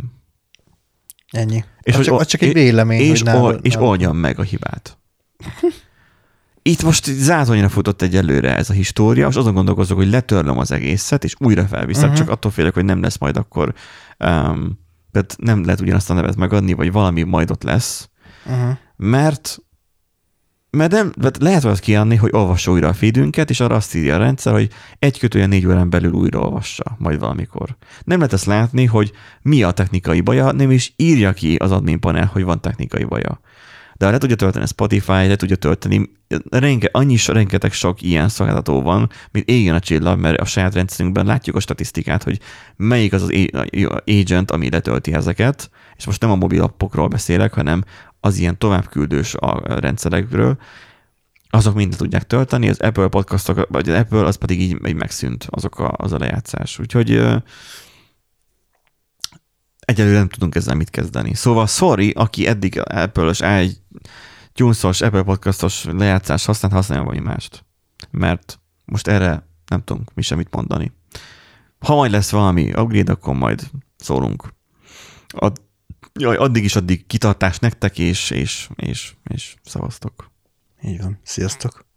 Ennyi. És az csak egy vélemény, és hogy és oldjam meg a hibát. Itt most zátonyra futott egyelőre ez a história, és azon gondolkozok, hogy letörlöm az egészet, és újra felviszek, csak attól félek, hogy nem lesz majd akkor, tehát nem lehet ugyanazt a nevet megadni, vagy valami majd ott lesz, mert nem, lehet azt kiadni, hogy olvassa újra a feedünket, és arra azt írja a rendszer, hogy 1-4 órán belül újra olvassa, majd valamikor. Nem lehet ezt látni, hogy mi a technikai baja, nem is írja ki az admin panel, hogy van technikai baja. De le tudja tölteni Spotify, le tudja tölteni, rengeteg sok ilyen szolgáltató van, mint égjen a csillag, mert a saját rendszerünkben látjuk a statisztikát, hogy melyik az az agent, ami letölti ezeket, és most nem a mobil appokról beszélek, hanem az ilyen továbbküldős a rendszerekről, azok mindent tudják tölteni, az Apple podcastok, vagy az Apple, az pedig így megszűnt az a lejátszás. Úgyhogy egyelőre nem tudunk ezzel mit kezdeni. Szóval sorry, aki eddig Apple-os, iTunes-os, Apple Podcast-os lejátszást használt, használja valami mást. Mert most erre nem tudunk mi semmit mondani. Ha majd lesz valami upgrade, akkor majd szólunk. Addig kitartás nektek, és szavaztok. Így van. Sziasztok!